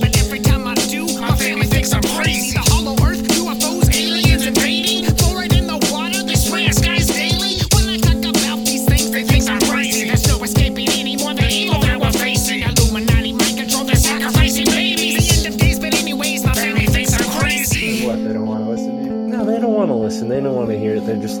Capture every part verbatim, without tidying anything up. but every time I do, my family thinks I'm crazy. The hollow earth, U F Os, aliens invading, pour it in the water, they swear skies daily. When I talk about these things, they think I'm crazy. There's no escaping anymore, the evil that we're facing. Illuminati might control, they're sacrificing babies. The end of days, but anyways, my family thinks I'm crazy. What, they don't want to listen to you? No, they don't want to listen, they don't want to hear it. They're just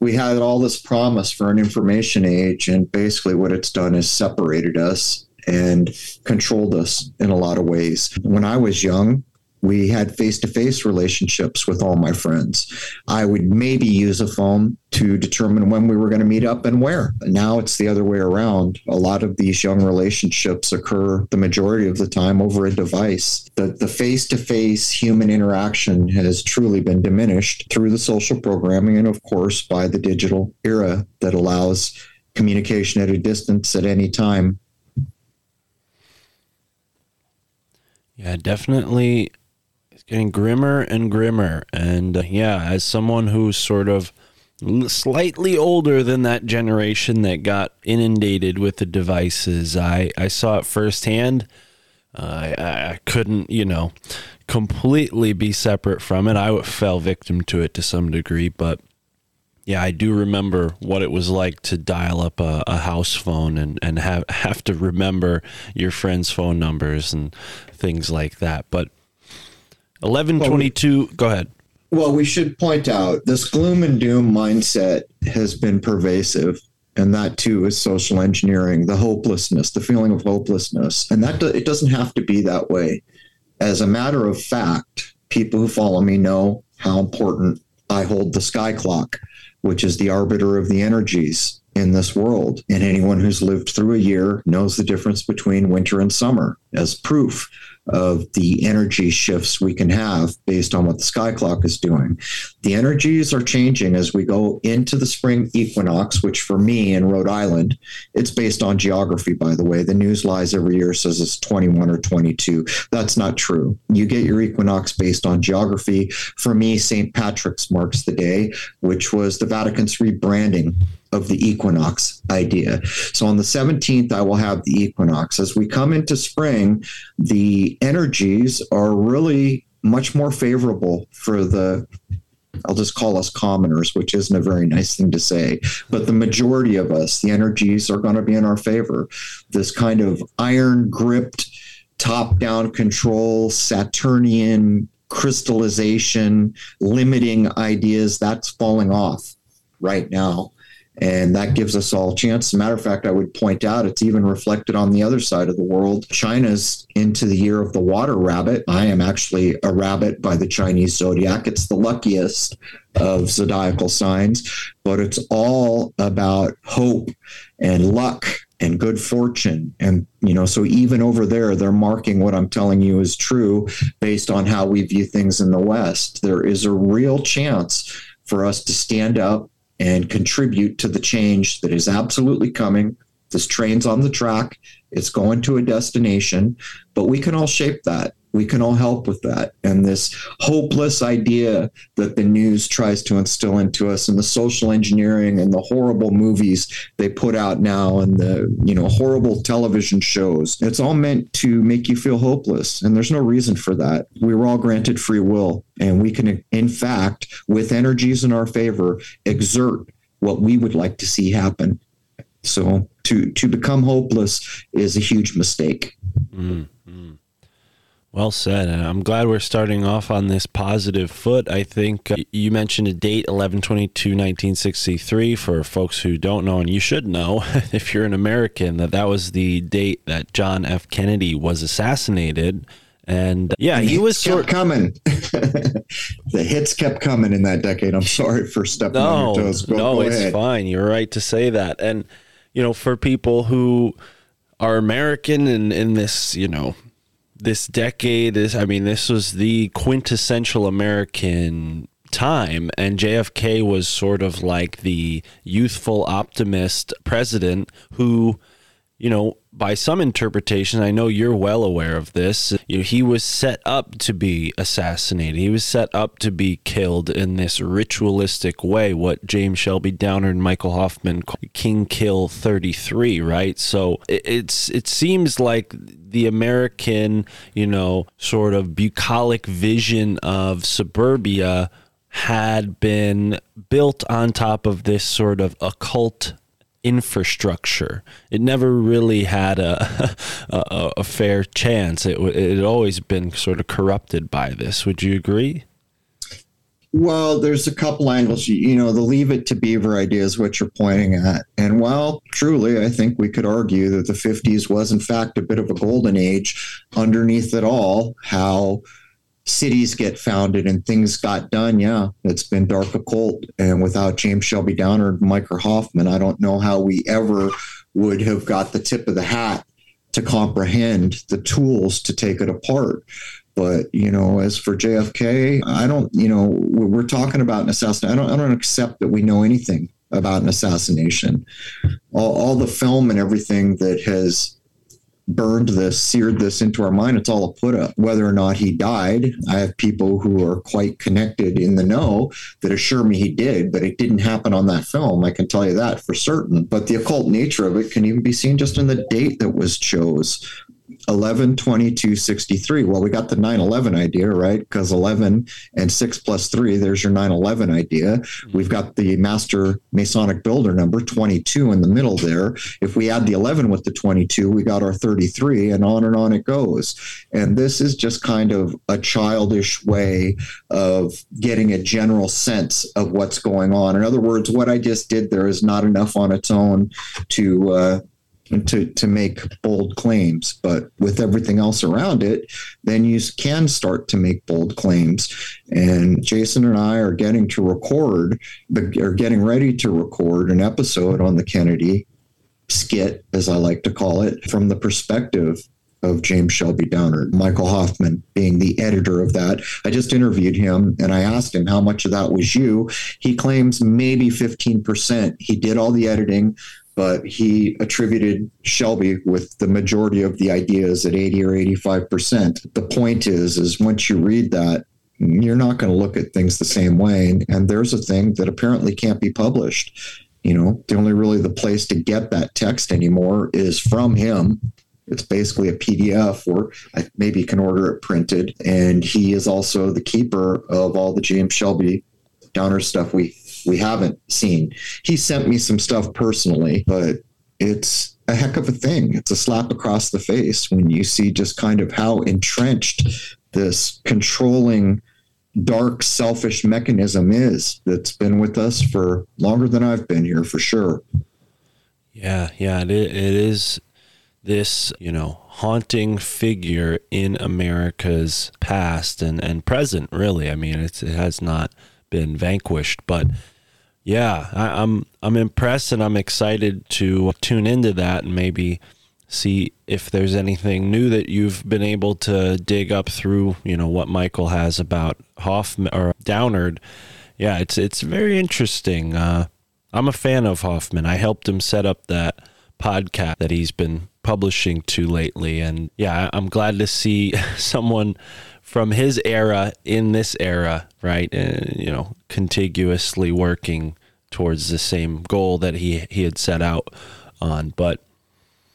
We had all this promise for an information age, and basically what it's done is separated us and controlled us in a lot of ways. When I was young, we had face-to-face relationships with all my friends. I would maybe use a phone to determine when we were going to meet up and where. Now it's the other way around. A lot of these young relationships occur the majority of the time over a device. The, the face-to-face human interaction has truly been diminished through the social programming and, of course, by the digital era that allows communication at a distance at any time. Yeah, definitely. It's getting grimmer and grimmer. And uh, yeah, as someone who's sort of slightly older than that generation that got inundated with the devices, I, I saw it firsthand. Uh, I, I couldn't, you know, completely be separate from it. I fell victim to it to some degree. But yeah, I do remember what it was like to dial up a, a house phone and, and have, have to remember your friends' phone numbers and things like that. But eleven twenty-two, well, we, go ahead. Well, we should point out this gloom and doom mindset has been pervasive. And that, too, is social engineering, the hopelessness, the feeling of hopelessness. And that it doesn't have to be that way. As a matter of fact, people who follow me know how important I hold the sky clock, which is the arbiter of the energies in this world. And anyone who's lived through a year knows the difference between winter and summer as proof of the energy shifts we can have based on what the sky clock is doing. The energies are changing as we go into the spring equinox, which for me in Rhode Island, it's based on geography, by the way. The news lies every year, says it's twenty-one or twenty-two. That's not true. You get your equinox based on geography. For me, Saint Patrick's marks the day, which was the Vatican's rebranding of the equinox idea. So on the seventeenth, I will have the equinox. As we come into spring, the energies are really much more favorable for the, I'll just call us commoners, which isn't a very nice thing to say, but the majority of us, the energies are going to be in our favor. This kind of iron-gripped, top-down control, Saturnian crystallization, limiting ideas, that's falling off right now. And that gives us all a chance. As a matter of fact, I would point out it's even reflected on the other side of the world. China's into the year of the water rabbit. I am actually a rabbit by the Chinese zodiac. It's the luckiest of zodiacal signs, but it's all about hope and luck and good fortune. And, you know, so even over there, they're marking what I'm telling you is true based on how we view things in the West. There is a real chance for us to stand up and contribute to the change that is absolutely coming. This train's on the track. It's going to a destination, but we can all shape that. We can all help with that. And this hopeless idea that the news tries to instill into us and the social engineering and the horrible movies they put out now and the, you know, horrible television shows, it's all meant to make you feel hopeless. And there's no reason for that. We were all granted free will, and we can, in fact, with energies in our favor, exert what we would like to see happen. So to, to become hopeless is a huge mistake. Mm. Well said. And I'm glad we're starting off on this positive foot. I think uh, you mentioned a date, eleven twenty-two nineteen sixty-three, for folks who don't know, and you should know if you're an American, that that was the date that John F. Kennedy was assassinated. And uh, yeah, he was sort- kept coming. The hits kept coming in that decade. I'm sorry for stepping no, on your toes. Go, no, go it's ahead. Fine. You're right to say that. And, you know, for people who are American, and in this, you know, this decade is, I mean, this was the quintessential American time, and J F K was sort of like the youthful optimist president who, you know, by some interpretation, I know you're well aware of this, you know, he was set up to be assassinated. He was set up to be killed in this ritualistic way, what James Shelby Downard and Michael Hoffman call King Kill thirty-three, right? So it's it seems like the American, you know, sort of bucolic vision of suburbia had been built on top of this sort of occult infrastructure. It never really had a a, a fair chance. It it had always been sort of corrupted by this. Would you agree? Well, there's a couple angles. You know, the Leave It to Beaver idea is what you're pointing at. And while truly, I think we could argue that the fifties was in fact a bit of a golden age, underneath it all, how cities get founded and things got done. Yeah, it's been dark occult. And without James Shelby Downard and Michael Hoffman, I don't know how we ever would have got the tip of the hat to comprehend the tools to take it apart. But, you know, as for J F K, I don't, you know, we're talking about an assassination. I don't, I don't accept that we know anything about an assassination. All, all the film and everything that has burned this, seared this into our mind, it's all a put up. Whether or not he died, I have people who are quite connected in the know that assure me he did, but it didn't happen on that film. I can tell you that for certain. But the occult nature of it can even be seen just in the date that was chose, eleven twenty-two sixty-three. Well, we got the nine eleven idea, right? Because eleven and six plus three, there's your nine eleven idea. We've got the master Masonic builder number twenty-two in the middle there. If we add the eleven with the twenty-two, we got our thirty-three, and on and on it goes. And this is just kind of a childish way of getting a general sense of what's going on. In other words, what I just did there is not enough on its own to, uh, to to make bold claims, but with everything else around it, then you can start to make bold claims. And Jason and I are getting to record, are getting ready to record an episode on the Kennedy skit, as I like to call it, from the perspective of James Shelby Downard, Michael Hoffman being the editor of that. I just interviewed him and I asked him how much of that was you. He claims maybe fifteen percent. He did all the editing, but he attributed Shelby with the majority of the ideas at eighty or eighty-five percent. The point is, is once you read that, you're not going to look at things the same way. And, and there's a thing that apparently can't be published. You know, the only really the place to get that text anymore is from him. It's basically a P D F, or I maybe you can order it printed. And he is also the keeper of all the James Shelby Downer stuff we we haven't seen. He sent me some stuff personally, but it's a heck of a thing. It's a slap across the face when you see just kind of how entrenched this controlling, dark, selfish mechanism is that's been with us for longer than I've been here, for sure. Yeah, yeah, it is this, you know, haunting figure in America's past and, and present, really. I mean, it's, it has not been vanquished, but yeah, I, I'm I'm impressed, and I'm excited to tune into that and maybe see if there's anything new that you've been able to dig up through, you know, what Michael has about Hoffman or Downard. Yeah, it's it's very interesting. Uh, I'm a fan of Hoffman. I helped him set up that podcast that he's been publishing to lately, and yeah, I'm glad to see someone from his era in this era, right? And, you know, contiguously working towards the same goal that he, he had set out on. But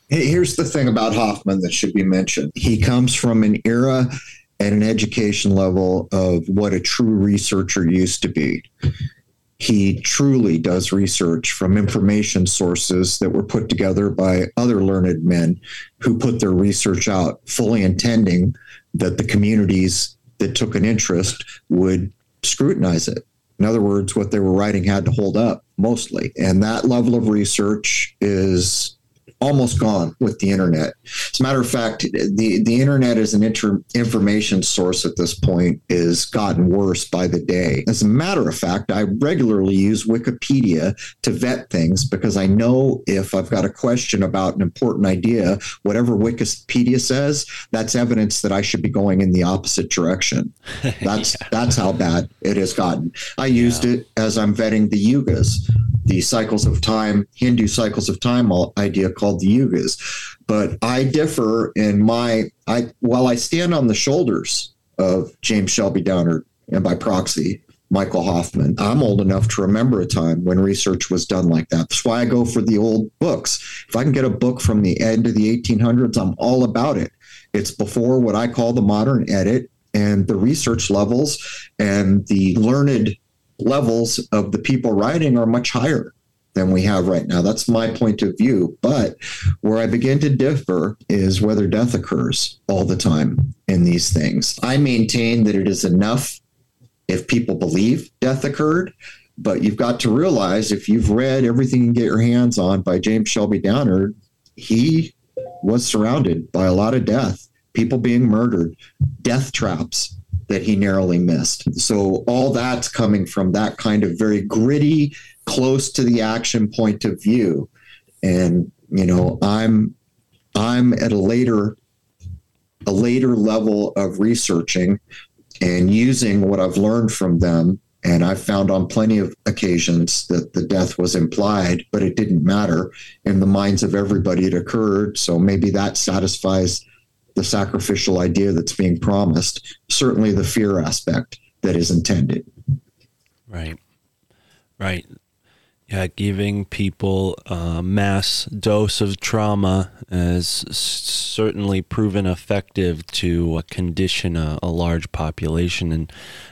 here's the thing about Hoffman that should be mentioned. He comes from an era and an education level of what a true researcher used to be. He truly does research from information sources that were put together by other learned men who put their research out, fully intending that the communities that took an interest would scrutinize it. In other words, what they were writing had to hold up mostly. And that level of research is almost gone with the internet. As a matter of fact, the, the internet as an inter- information source at this point is gotten worse by the day. As a matter of fact, I regularly use Wikipedia to vet things because I know if I've got a question about an important idea, whatever Wikipedia says, that's evidence that I should be going in the opposite direction. That's yeah. that's how bad it has gotten. I used yeah. it as I'm vetting the yugas, the cycles of time, Hindu cycles of time idea called the yugas. But I differ in my, I while I stand on the shoulders of James Shelby Downard and by proxy, Michael Hoffman, I'm old enough to remember a time when research was done like that. That's why I go for the old books. If I can get a book from the end of the eighteen hundreds, I'm all about it. It's before what I call the modern edit, and the research levels and the learned levels of the people writing are much higher than we have right now. That's my point of view. But where I begin to differ is whether death occurs all the time in these things. I maintain that it is enough if people believe death occurred, but you've got to realize if you've read everything you can get your hands on by James Shelby Downard, he was surrounded by a lot of death, people being murdered, death traps that he narrowly missed. So all that's coming from that kind of very gritty, close to the action point of view. And, you know, I'm, I'm at a later, a later level of researching and using what I've learned from them. And I found on plenty of occasions that the death was implied, but it didn't matter. In the minds of everybody, it occurred. So maybe that satisfies the sacrificial idea that's being promised, certainly the fear aspect that is intended. Right. Right. Yeah. Giving people a mass dose of trauma has certainly proven effective to condition a, a large population. And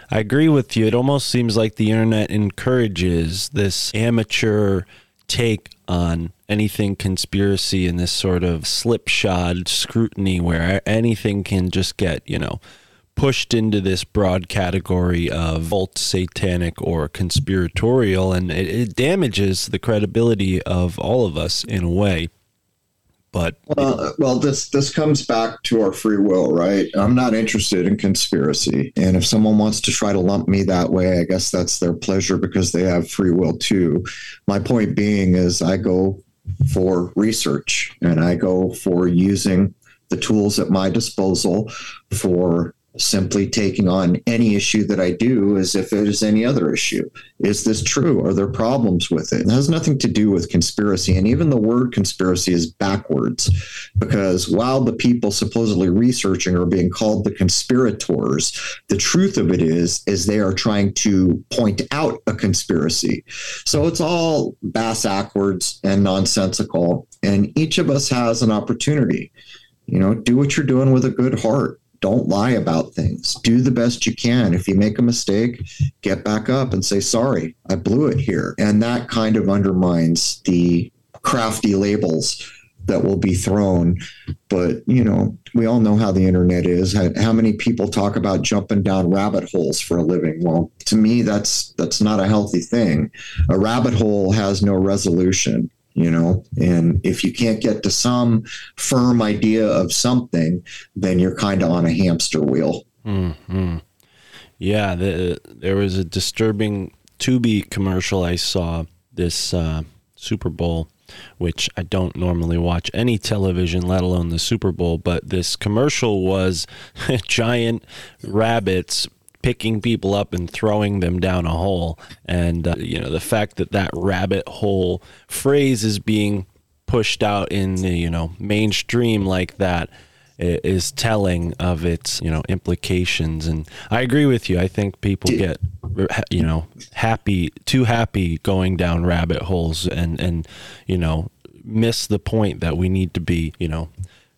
I agree with you. It almost seems like the internet encourages this amateur take on anything conspiracy and this sort of slipshod scrutiny where anything can just get, you know, pushed into this broad category of cult, satanic, or conspiratorial, and it, it damages the credibility of all of us in a way. But well, well, this this comes back to our free will, right? I'm not interested in conspiracy. And if someone wants to try to lump me that way, I guess that's their pleasure because they have free will too. My point being is I go for research and I go for using the tools at my disposal for simply taking on any issue that I do as if it is any other issue. Is this true? Are there problems with it? It has nothing to do with conspiracy. And even the word conspiracy is backwards because while the people supposedly researching are being called the conspirators, the truth of it is, is they are trying to point out a conspiracy. So it's all bass-ackwards and nonsensical. And each of us has an opportunity. You know, do what you're doing with a good heart. Don't lie about things. Do the best you can. If you make a mistake, get back up and say, sorry, I blew it here. And that kind of undermines the crafty labels that will be thrown. But, you know, we all know how the internet is. How, how many people talk about jumping down rabbit holes for a living? Well, to me, that's that's not a healthy thing. A rabbit hole has no resolution. You know, and if you can't get to some firm idea of something, then you're kind of on a hamster wheel. Mm-hmm. Yeah, the, there was a disturbing Tubi commercial I saw this uh, Super Bowl, which I don't normally watch any television, let alone the Super Bowl. But this commercial was giant rabbits picking people up and throwing them down a hole. And, uh, you know, the fact that that rabbit hole phrase is being pushed out in the, you know, mainstream like that is telling of its, you know, implications. And I agree with you. I think people get, you know, happy, too happy going down rabbit holes and, and, you know, miss the point that we need to be, you know,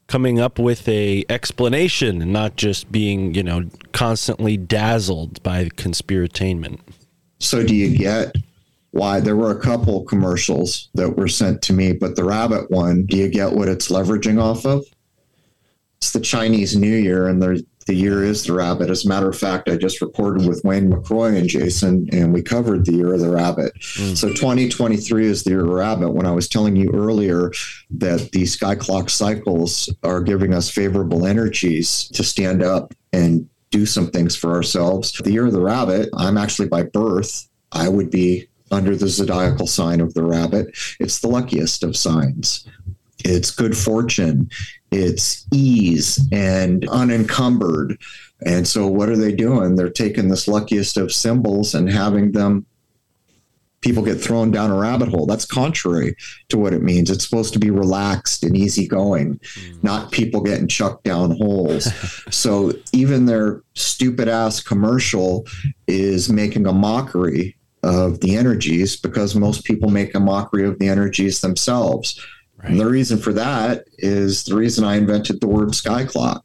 coming up with a explanation and not just being, you know, constantly dazzled by conspiratainment. So do you get why there were a couple commercials that were sent to me, but the rabbit one, do you get what it's leveraging off of? It's the Chinese New Year and they're The Year is the Rabbit. As a matter of fact, I just reported with Wayne McCroy and Jason, and we covered The Year of the Rabbit. Mm. So twenty twenty-three is the Year of the Rabbit. When I was telling you earlier that the sky clock cycles are giving us favorable energies to stand up and do some things for ourselves, the Year of the Rabbit, I'm actually by birth, I would be under the zodiacal sign of the rabbit. It's the luckiest of signs. It's good fortune. It's ease and unencumbered. And so what are they doing? They're taking this luckiest of symbols and having them, people get thrown down a rabbit hole. That's contrary to what it means. It's supposed to be relaxed and easygoing, mm. not people getting chucked down holes. So even their stupid ass commercial is making a mockery of the energies, because most people make a mockery of the energies themselves. Right. And the reason for that is the reason I invented the word sky clock.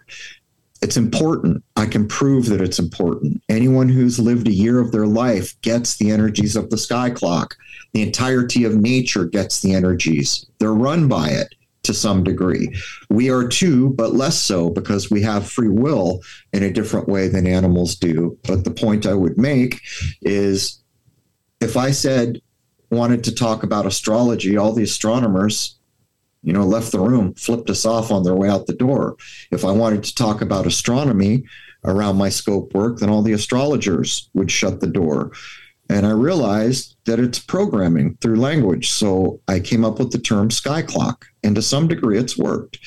It's important. I can prove that it's important. Anyone who's lived a year of their life gets the energies of the sky clock. The entirety of nature gets the energies. They're run by it to some degree. We are too, but less so, because we have free will in a different way than animals do. But the point I would make is, if I said, wanted to talk about astrology, all the astronomers, you know, left the room, flipped us off on their way out the door. If I wanted to talk about astronomy around my scope work, then all the astrologers would shut the door. And I realized that it's programming through language. So I came up with the term sky clock, and to some degree it's worked.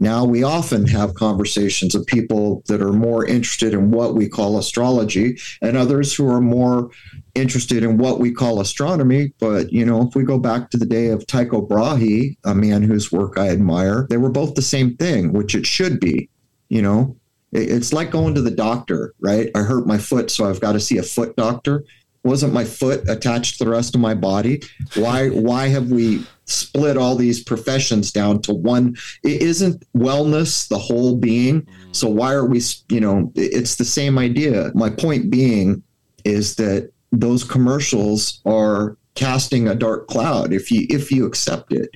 Now we often have conversations of people that are more interested in what we call astrology and others who are more interested in what we call astronomy. But, you know, if we go back to the day of Tycho Brahe, a man whose work I admire, they were both the same thing, which it should be. You know, it's like going to the doctor, right? I hurt my foot, so I've got to see a foot doctor. Wasn't my foot attached to the rest of my body? Why, why have we split all these professions down to one? It isn't wellness the whole being. So why are we, you know, it's the same idea. My point being is that those commercials are casting a dark cloud. If you, if you accept it,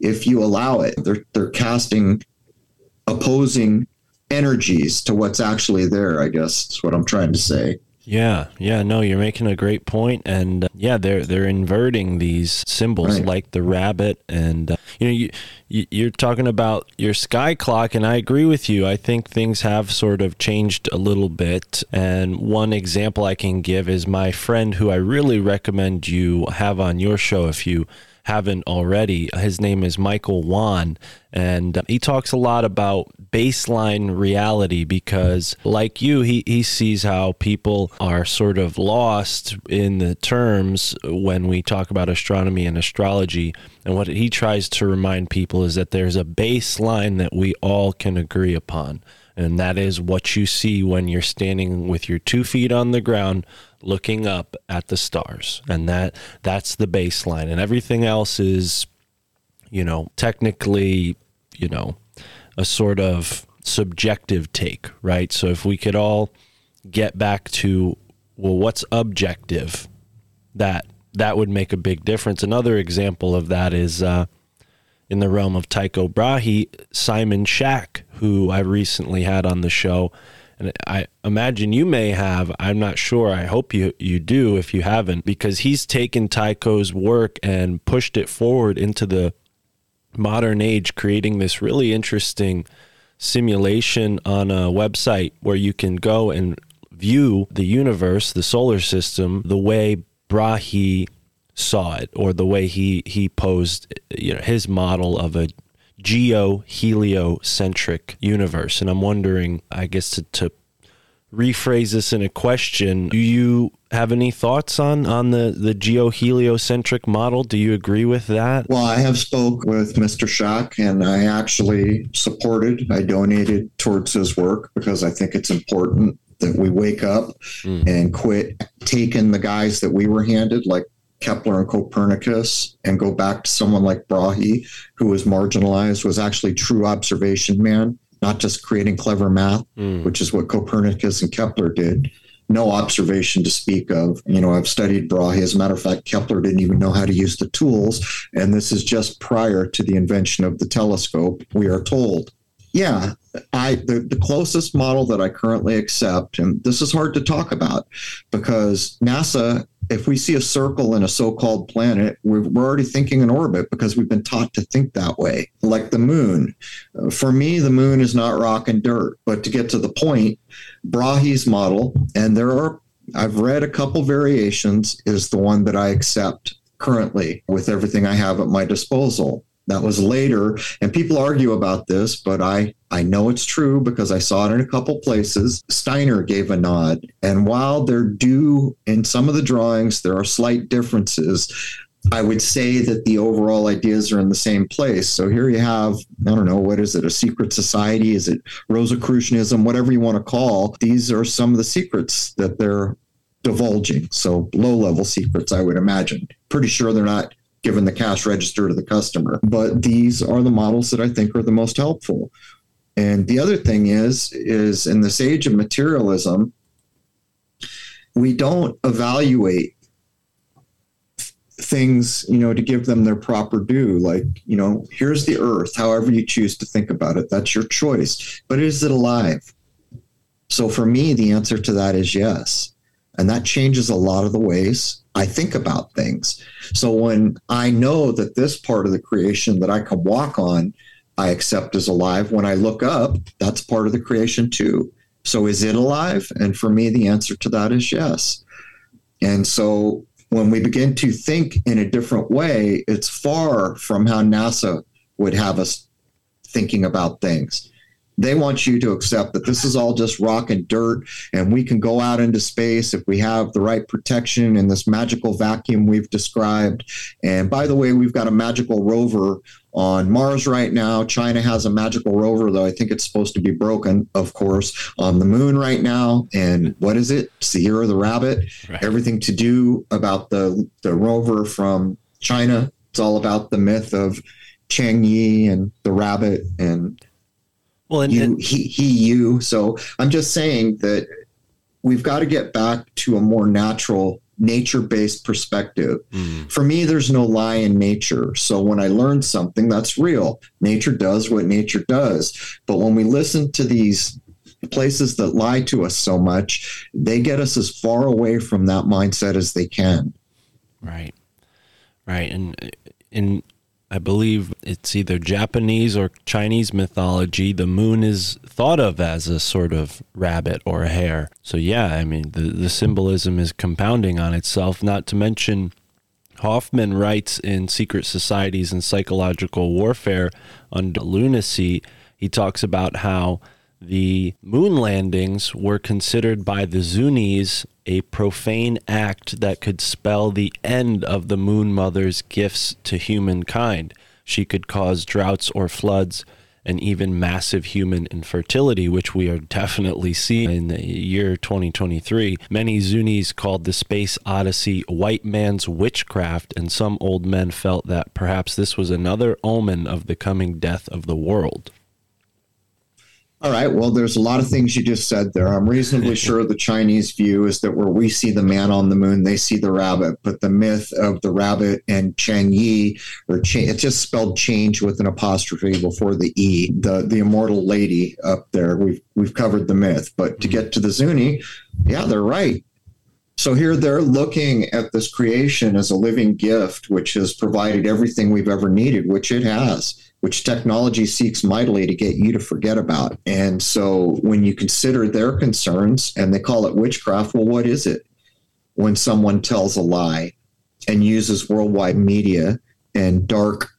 if you allow it, they're, they're casting opposing energies to what's actually there, I guess is what I'm trying to say. Yeah, yeah, no, you're making a great point, and uh, yeah, they're they're inverting these symbols, right, like the rabbit, and uh, you know, you, you you're talking about your sky clock, and I agree with you. I think things have sort of changed a little bit, and one example I can give is my friend who I really recommend you have on your show if you haven't already. His name is Michael Wan, and he talks a lot about baseline reality, because like you, he, he sees how people are sort of lost in the terms when we talk about astronomy and astrology. And what he tries to remind people is that there's a baseline that we all can agree upon. And that is what you see when you're standing with your two feet on the ground, looking up at the stars. And that that's the baseline. And everything else is, you know, technically, you know, a sort of subjective take, right? So if we could all get back to, well, what's objective, that that would make a big difference. Another example of that is uh, in the realm of Tycho Brahe, Simon Shack, who I recently had on the show. And I imagine you may have, I'm not sure, I hope you, you do if you haven't, because he's taken Tycho's work and pushed it forward into the modern age, creating this really interesting simulation on a website where you can go and view the universe, the solar system, the way Brahe saw it, or the way he, he posed, you know, his model of a geoheliocentric universe. And I'm wondering, I guess to, to rephrase this in a question, do you have any thoughts on, on the, the geoheliocentric model? Do you agree with that? Well, I have spoke with Mister Shack, and I actually supported, I donated towards his work, because I think it's important that we wake up mm. and quit taking the guys that we were handed, like Kepler and Copernicus, and go back to someone like Brahe, who was marginalized, was actually true observation man, not just creating clever math, mm. which is what Copernicus and Kepler did. No observation to speak of. You know, I've studied Brahe. As a matter of fact, Kepler didn't even know how to use the tools. And this is just prior to the invention of the telescope, we are told. yeah, I the, the closest model that I currently accept, and this is hard to talk about because NASA, if we see a circle in a so-called planet, we're, we're already thinking in orbit because we've been taught to think that way, like the moon. For me, the moon is not rock and dirt. But to get to the point, Brahe's model, and there are, I've read a couple variations, is the one that I accept currently with everything I have at my disposal. That was later, and people argue about this, but I, I know it's true because I saw it in a couple places. Steiner gave a nod, and while there do, in some of the drawings, there are slight differences, I would say that the overall ideas are in the same place. So here you have, I don't know, what is it, a secret society? Is it Rosicrucianism? Whatever you want to call. These are some of the secrets that they're divulging. So low-level secrets, I would imagine. Pretty sure they're not given the cash register to the customer. But these are the models that I think are the most helpful. And the other thing is, is in this age of materialism, we don't evaluate things, you know, to give them their proper due. Like, you know, here's the earth, however you choose to think about it, that's your choice. But is it alive? So for me, the answer to that is yes. And that changes a lot of the ways I think about things. So when I know that this part of the creation that I can walk on, I accept as alive. When I look up, that's part of the creation too. So is it alive? And for me, the answer to that is yes. And so when we begin to think in a different way, it's far from how NASA would have us thinking about things. They want you to accept that this is all just rock and dirt, and we can go out into space if we have the right protection in this magical vacuum we've described. And by the way, we've got a magical rover on Mars right now. China has a magical rover, though I think it's supposed to be broken, of course, on the moon right now. And what is it? It's the Year of the Rabbit. Right. Everything to do about the, the rover from China. It's all about the myth of Chang'e and the rabbit and... Well, and, you, he, he, you. So I'm just saying that we've got to get back to a more natural, nature-based perspective. Mm. For me, there's no lie in nature. So when I learn something, that's real. Nature does what nature does. But when we listen to these places that lie to us so much, they get us as far away from that mindset as they can. Right. Right. And in I believe it's either Japanese or Chinese mythology, the moon is thought of as a sort of rabbit or a hare. So yeah, I mean, the, the symbolism is compounding on itself, not to mention Hoffman writes in Secret Societies and Psychological Warfare on Lunacy, he talks about how the moon landings were considered by the Zunis a profane act that could spell the end of the moon mother's gifts to humankind. She could cause droughts or floods and even massive human infertility, which we are definitely seeing in the year twenty twenty-three. Many Zunis called the space odyssey white man's witchcraft, and some old men felt that perhaps this was another omen of the coming death of the world. All right. Well, there's a lot of things you just said there. I'm reasonably sure the Chinese view is that where we see the man on the moon, they see the rabbit. But the myth of the rabbit and Chang'e, or Ch- it's just spelled change with an apostrophe before the E, the, the immortal lady up there. We've, we've covered the myth. But to get to the Zuni, yeah, they're right. So here they're looking at this creation as a living gift, which has provided everything we've ever needed, which it has, which technology seeks mightily to get you to forget about. And so when you consider their concerns and they call it witchcraft, well, what is it? When someone tells a lie and uses worldwide media and dark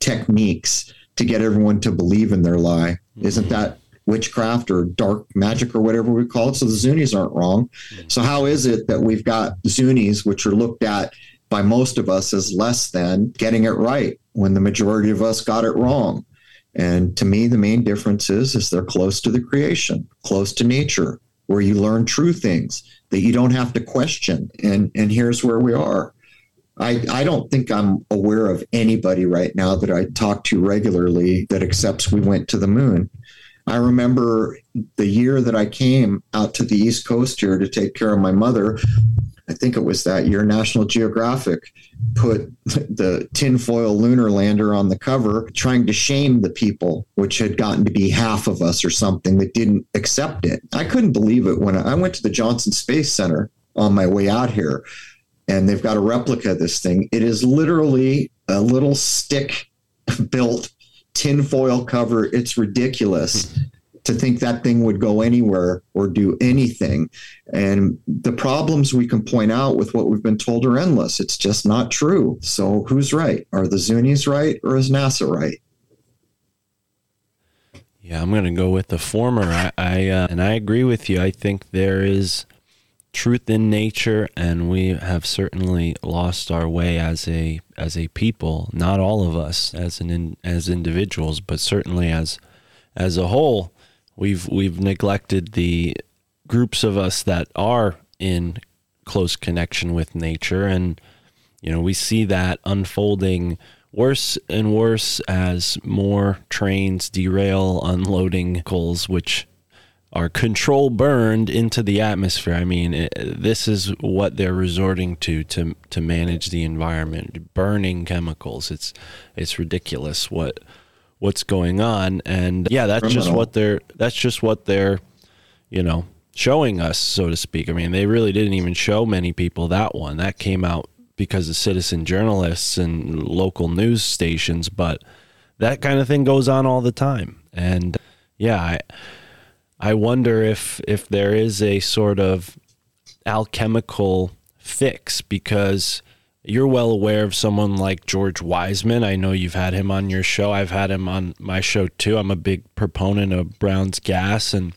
techniques to get everyone to believe in their lie, mm-hmm. Isn't that witchcraft or dark magic or whatever we call it? So the Zunis aren't wrong. Mm-hmm. So how is it that we've got Zunis, which are looked at by most of us as less than, getting it right when the majority of us got it wrong? And to me, the main difference is, is they're close to the creation, close to nature, where you learn true things that you don't have to question. And, and here's where we are. I, I don't think I'm aware of anybody right now that I talk to regularly that accepts we went to the moon. I remember the year that I came out to the East Coast here to take care of my mother, I think it was that year, National Geographic put the tinfoil lunar lander on the cover, trying to shame the people, which had gotten to be half of us or something, that didn't accept it. I couldn't believe it when I went to the Johnson Space Center on my way out here, and they've got a replica of this thing. It is literally a little stick built tinfoil cover. It's ridiculous to think that thing would go anywhere or do anything. And the problems we can point out with what we've been told are endless. It's just not true. So who's right? Are the Zunis right, or is NASA right? Yeah, I'm going to go with the former. I, I uh, and I agree with you. I think there is truth in nature, and we have certainly lost our way as a as a people. Not all of us as an in, as individuals, but certainly as as a whole. We've we've neglected the groups of us that are in close connection with nature, and you know, we see that unfolding worse and worse as more trains derail unloading coals, which are control burned into the atmosphere. I mean, it, this is what they're resorting to to to manage the environment, burning chemicals. It's it's ridiculous what. what's going on. And yeah, that's criminal. just what they're, that's just what they're, you know, showing us, so to speak. I mean, they really didn't even show many people that one. That came out because of citizen journalists and local news stations, but that kind of thing goes on all the time. And yeah, I, I wonder if, if there is a sort of alchemical fix, because you're well aware of someone like George Wiseman. I know you've had him on your show. I've had him on my show too. I'm a big proponent of Brown's gas. And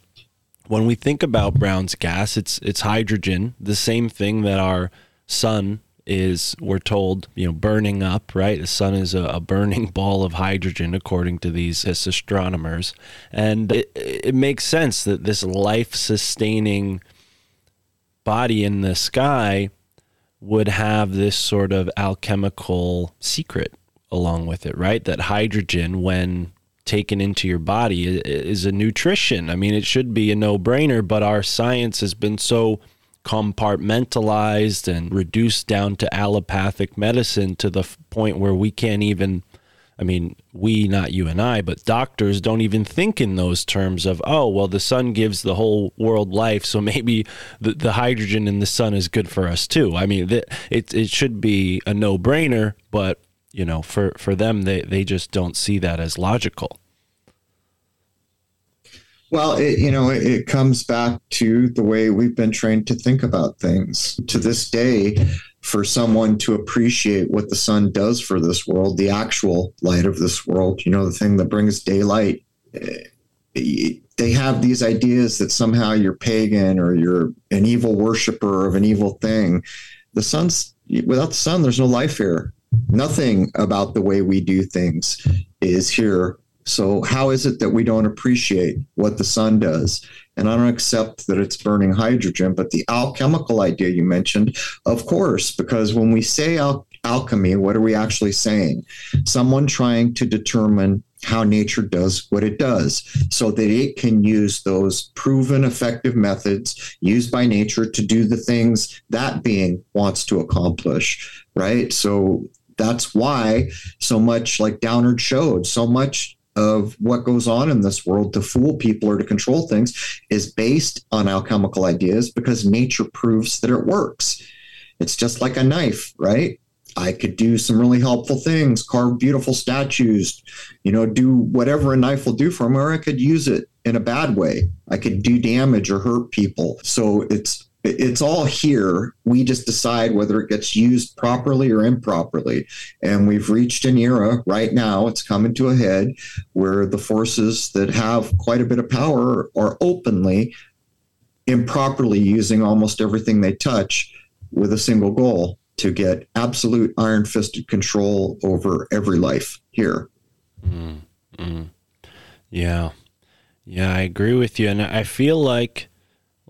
when we think about Brown's gas, it's it's hydrogen, the same thing that our sun is, we're told, you know, burning up, right? The sun is a, a burning ball of hydrogen, according to these astronomers. And it, it makes sense that this life-sustaining body in the sky would have this sort of alchemical secret along with it, right? That hydrogen, when taken into your body, is a nutrition. I mean, it should be a no-brainer, but our science has been so compartmentalized and reduced down to allopathic medicine to the point where we can't even, I mean, we, not you and I, but doctors don't even think in those terms of, oh, well, the sun gives the whole world life, so maybe the, the hydrogen in the sun is good for us too. I mean, th- it it should be a no-brainer, but, you know, for, for them, they, they just don't see that as logical. Well, it, you know, it, it comes back to the way we've been trained to think about things. To this day, for someone to appreciate what the sun does for this world, the actual light of this world, you know, the thing that brings daylight, they have these ideas that somehow you're pagan or you're an evil worshiper of an evil thing. The sun's, without the sun, there's no life here. Nothing about the way we do things is here. So how is it that we don't appreciate what the sun does? And I don't accept that it's burning hydrogen, but the alchemical idea you mentioned, of course, because when we say al- alchemy, what are we actually saying? Someone trying to determine how nature does what it does so that it can use those proven effective methods used by nature to do the things that being wants to accomplish, right? So that's why so much, like Downard showed, so much of what goes on in this world to fool people or to control things is based on alchemical ideas, because nature proves that it works. It's just like a knife, right? I could do some really helpful things, carve beautiful statues, you know, do whatever a knife will do for me, or I could use it in a bad way. I could do damage or hurt people. So it's It's all here. We just decide whether it gets used properly or improperly. And we've reached an era right now, it's coming to a head, where the forces that have quite a bit of power are openly, improperly using almost everything they touch with a single goal: to get absolute iron-fisted control over every life here. Mm, mm. Yeah. Yeah, I agree with you. And I feel like,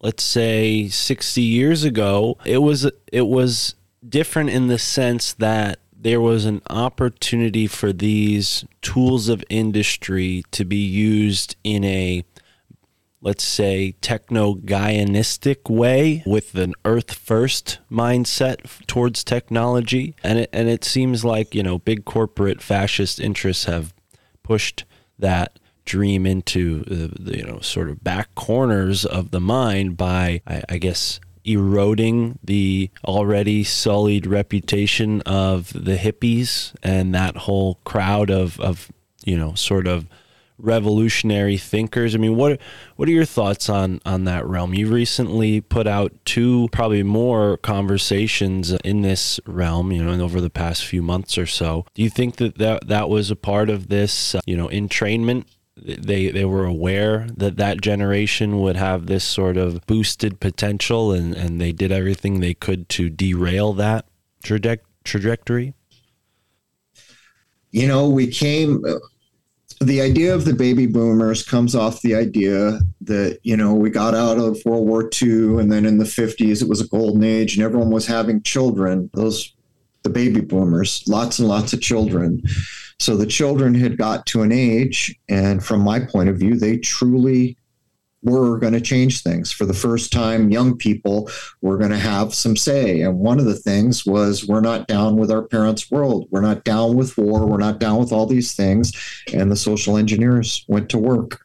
let's say sixty years ago, it was it was different in the sense that there was an opportunity for these tools of industry to be used in a let's say, techno-Gaianistic way, with an earth-first mindset towards technology. And it, and it seems like, you know, big corporate fascist interests have pushed that dream into the, the you know, sort of back corners of the mind by, I, I guess, eroding the already sullied reputation of the hippies and that whole crowd of, of you know, sort of revolutionary thinkers. I mean, what what are your thoughts on on that realm? You recently put out two, probably more, conversations in this realm, you know, and over the past few months or so. Do you think that that, that was a part of this, uh, you know, entrainment? They they were aware that that generation would have this sort of boosted potential, and, and they did everything they could to derail that traje- trajectory? You know, we came... The idea of the baby boomers comes off the idea that, you know, we got out of World War Two, and then in the fifties, it was a golden age and everyone was having children. Those, the baby boomers, lots and lots of children. So the children had got to an age, and from my point of view, they truly were going to change things. For the first time, young people were going to have some say. And one of the things was, we're not down with our parents' world. We're not down with war. We're not down with all these things. And the social engineers went to work.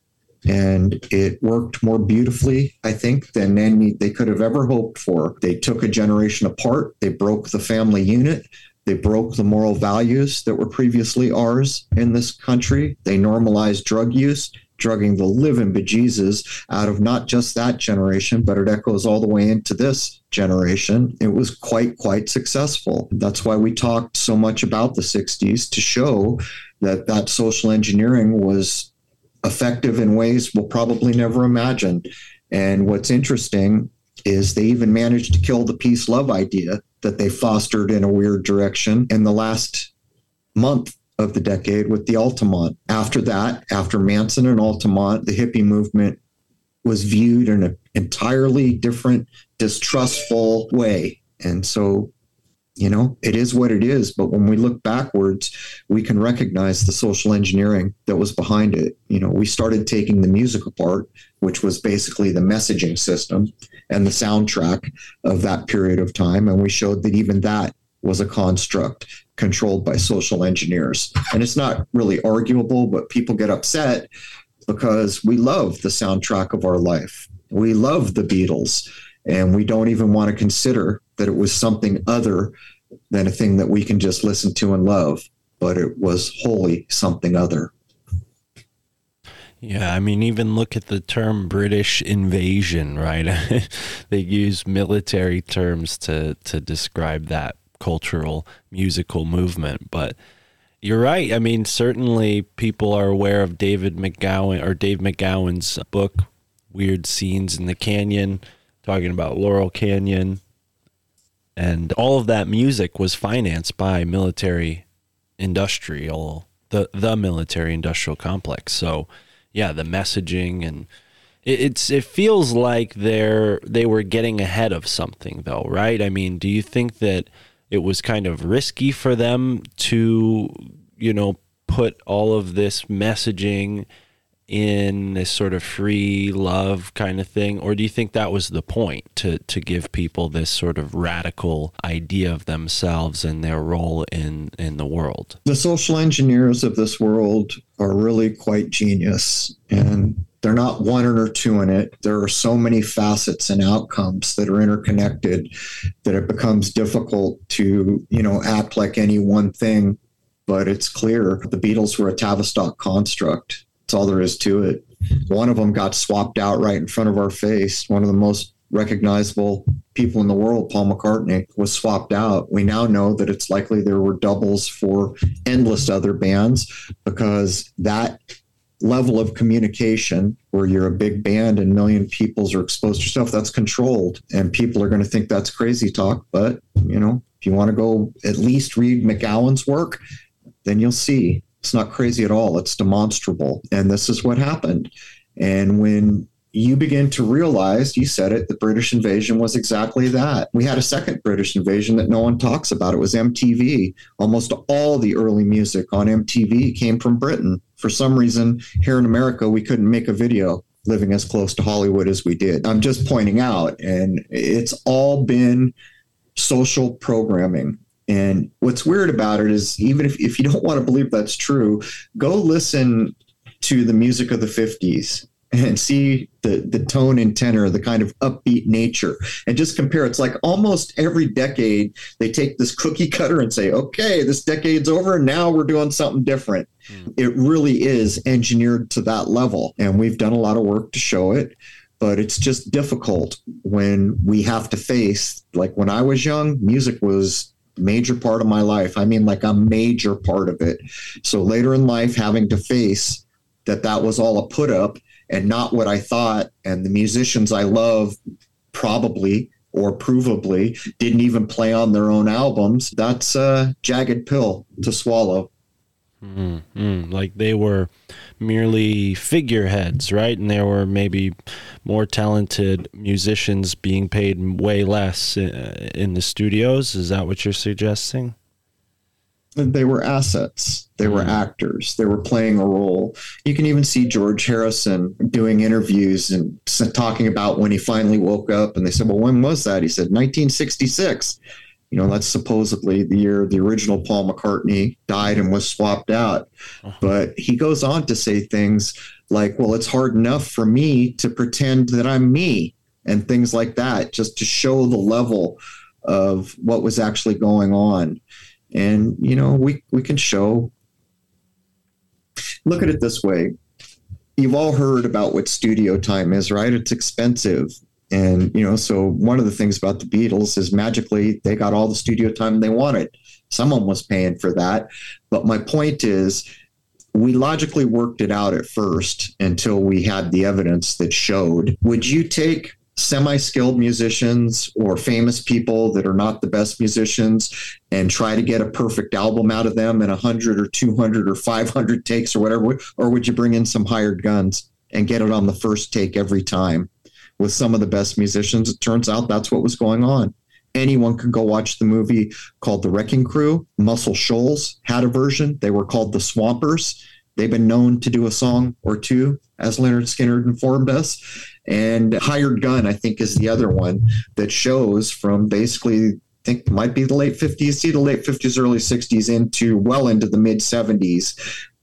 And it worked more beautifully, I think, than any they could have ever hoped for. They took a generation apart. They broke the family unit. They broke the moral values that were previously ours in this country. They normalized drug use, drugging the living bejesus out of not just that generation, but it echoes all the way into this generation. It was quite, quite successful. That's why we talked so much about the sixties, to show that that social engineering was effective in ways we'll probably never imagine. And what's interesting is they even managed to kill the peace love idea that they fostered in a weird direction in the last month of the decade with the Altamont. After that, after Manson and Altamont, the hippie movement was viewed in an entirely different, distrustful way. And so, you know, it is what it is. But when we look backwards, we can recognize the social engineering that was behind it. You know, we started taking the music apart, which was basically the messaging system and the soundtrack of that period of time. And we showed that even that was a construct controlled by social engineers. And it's not really arguable, but people get upset because we love the soundtrack of our life. We love the Beatles, and we don't even want to consider that it was something other than a thing that we can just listen to and love, but it was wholly something other. Yeah, I mean, even look at the term British invasion, right? They use military terms to, to describe that cultural musical movement. But you're right. I mean, certainly people are aware of David McGowan or Dave McGowan's book, Weird Scenes in the Canyon, talking about Laurel Canyon. And all of that music was financed by military industrial, the, the military industrial complex. So yeah, the messaging, and it, it's, it feels like they're, they were getting ahead of something though, right? I mean, do you think that it was kind of risky for them to, you know, put all of this messaging in this sort of free love kind of thing? Or do you think that was the point, to, to give people this sort of radical idea of themselves and their role in, in the world? The social engineers of this world are really quite genius, and they're not one or two in it. There are so many facets and outcomes that are interconnected that it becomes difficult to, you know, act like any one thing. But it's clear the Beatles were a Tavistock construct. That's all there is to it. One of them got swapped out right in front of our face. One of the most recognizable people in the world, Paul McCartney, was swapped out. We now know that it's likely there were doubles for endless other bands, because that level of communication, where you're a big band and a million people are exposed to stuff, that's controlled, and people are going to think that's crazy talk. But, you know, if you want to go at least read McGowan's work, then you'll see it's not crazy at all. It's demonstrable. And this is what happened. And when you begin to realize, you said it, the British invasion was exactly that. We had a second British invasion that no one talks about. It was M T V. Almost all the early music on M T V came from Britain. For some reason, here in America, we couldn't make a video living as close to Hollywood as we did. I'm just pointing out, and it's all been social programming. And what's weird about it is, even if, if you don't want to believe that's true, go listen to the music of the fifties and see the, the tone and tenor, the kind of upbeat nature, and just compare. It's like almost every decade, they take this cookie cutter and say, okay, this decade's over, and now we're doing something different. Mm. It really is engineered to that level. And we've done a lot of work to show it, but it's just difficult when we have to face, like when I was young, music was major part of my life. I mean, like a major part of it. So later in life, having to face that that was all a put up and not what I thought. And the musicians I love probably or provably didn't even play on their own albums. That's a jagged pill to swallow. Mm-hmm. Like they were merely figureheads, right? And there were maybe more talented musicians being paid way less in the studios. Is that what you're suggesting? They were assets. They were actors. They were playing a role. You can even see George Harrison doing interviews and talking about when he finally woke up, and they said, well, when was that? He said, nineteen sixty-six. You know, that's supposedly the year the original Paul McCartney died and was swapped out. But he goes on to say things like, well, it's hard enough for me to pretend that I'm me, and things like that, just to show the level of what was actually going on. And, you know, we, we can show. Look at it this way. You've all heard about what studio time is, right? It's expensive. And, you know, so one of the things about the Beatles is magically they got all the studio time they wanted. Someone was paying for that. But my point is, we logically worked it out at first until we had the evidence that showed. Would you take semi-skilled musicians or famous people that are not the best musicians and try to get a perfect album out of them in one hundred or two hundred or five hundred takes or whatever? Or would you bring in some hired guns and get it on the first take every time? With some of the best musicians, it turns out that's what was going on. Anyone could go watch the movie called The Wrecking Crew. Muscle Shoals had a version. They were called The Swampers. They've been known to do a song or two, as Leonard Skinner informed us. And Hired Gun, I think, is the other one that shows from basically, I think, might be the late fifties, see the late fifties, early sixties, into well into the mid seventies,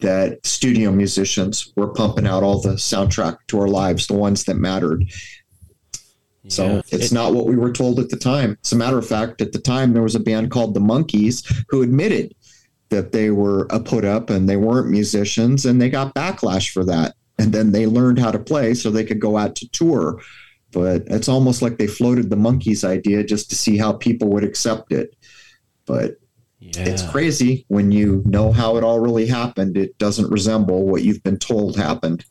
that studio musicians were pumping out all the soundtrack to our lives, the ones that mattered. So yeah, it's it, not what we were told at the time. As a matter of fact, at the time, there was a band called The Monkees who admitted that they were a put up and they weren't musicians, and they got backlash for that. And then they learned how to play so they could go out to tour. But it's almost like they floated the Monkees idea just to see how people would accept it. But yeah, it's crazy when you know how it all really happened. It doesn't resemble what you've been told happened.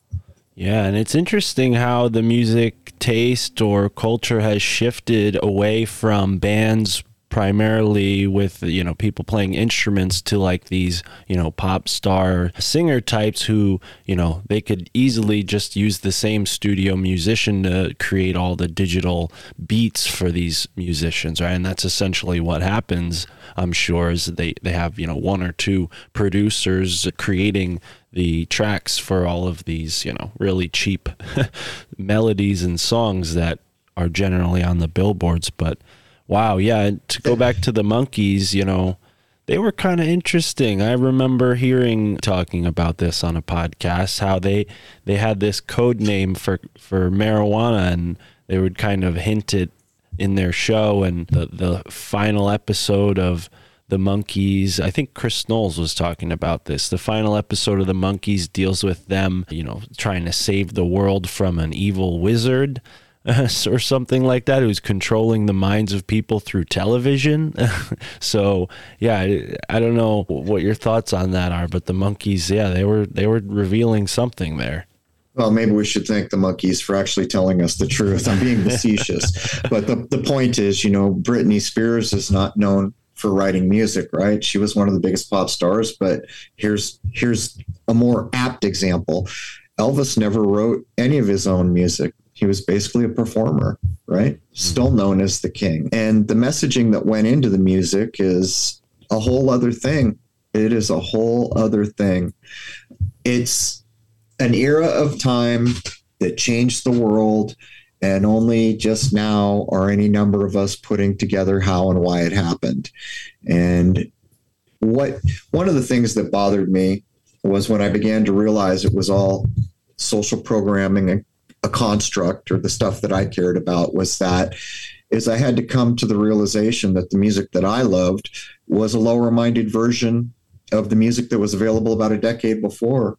Yeah, and it's interesting how the music taste or culture has shifted away from bands primarily with, you know, people playing instruments to like these, you know, pop star singer types who, you know, they could easily just use the same studio musician to create all the digital beats for these musicians, right? And that's essentially what happens, I'm sure, is they, they have, you know, one or two producers creating the tracks for all of these, you know, really cheap melodies and songs that are generally on the billboards. But wow, yeah, to go back to the Monkees, you know, they were kind of interesting. I remember hearing talking about this on a podcast, how they they had this code name for, for marijuana, and they would kind of hint it in their show. And the, the final episode of The Monkees, I think Chris Knowles was talking about this. The final episode of The Monkees deals with them, you know, trying to save the world from an evil wizard uh, or something like that, who's controlling the minds of people through television. So, yeah, I, I don't know what your thoughts on that are, but The Monkees, yeah, they were they were revealing something there. Well, maybe we should thank the Monkees for actually telling us the truth. I'm being facetious. But the, the point is, you know, Britney Spears is not known for writing music, right? She was one of the biggest pop stars, but here's here's a more apt example. Elvis never wrote any of his own music. He was basically a performer, right? Still known as the king. And the messaging that went into the music is a whole other thing. It is a whole other thing. It's an era of time that changed the world, and only just now are any number of us putting together how and why it happened. And what one of the things that bothered me was when I began to realize it was all social programming and a construct, or the stuff that I cared about was that, is I had to come to the realization that the music that I loved was a lower-minded version of the music that was available about a decade before,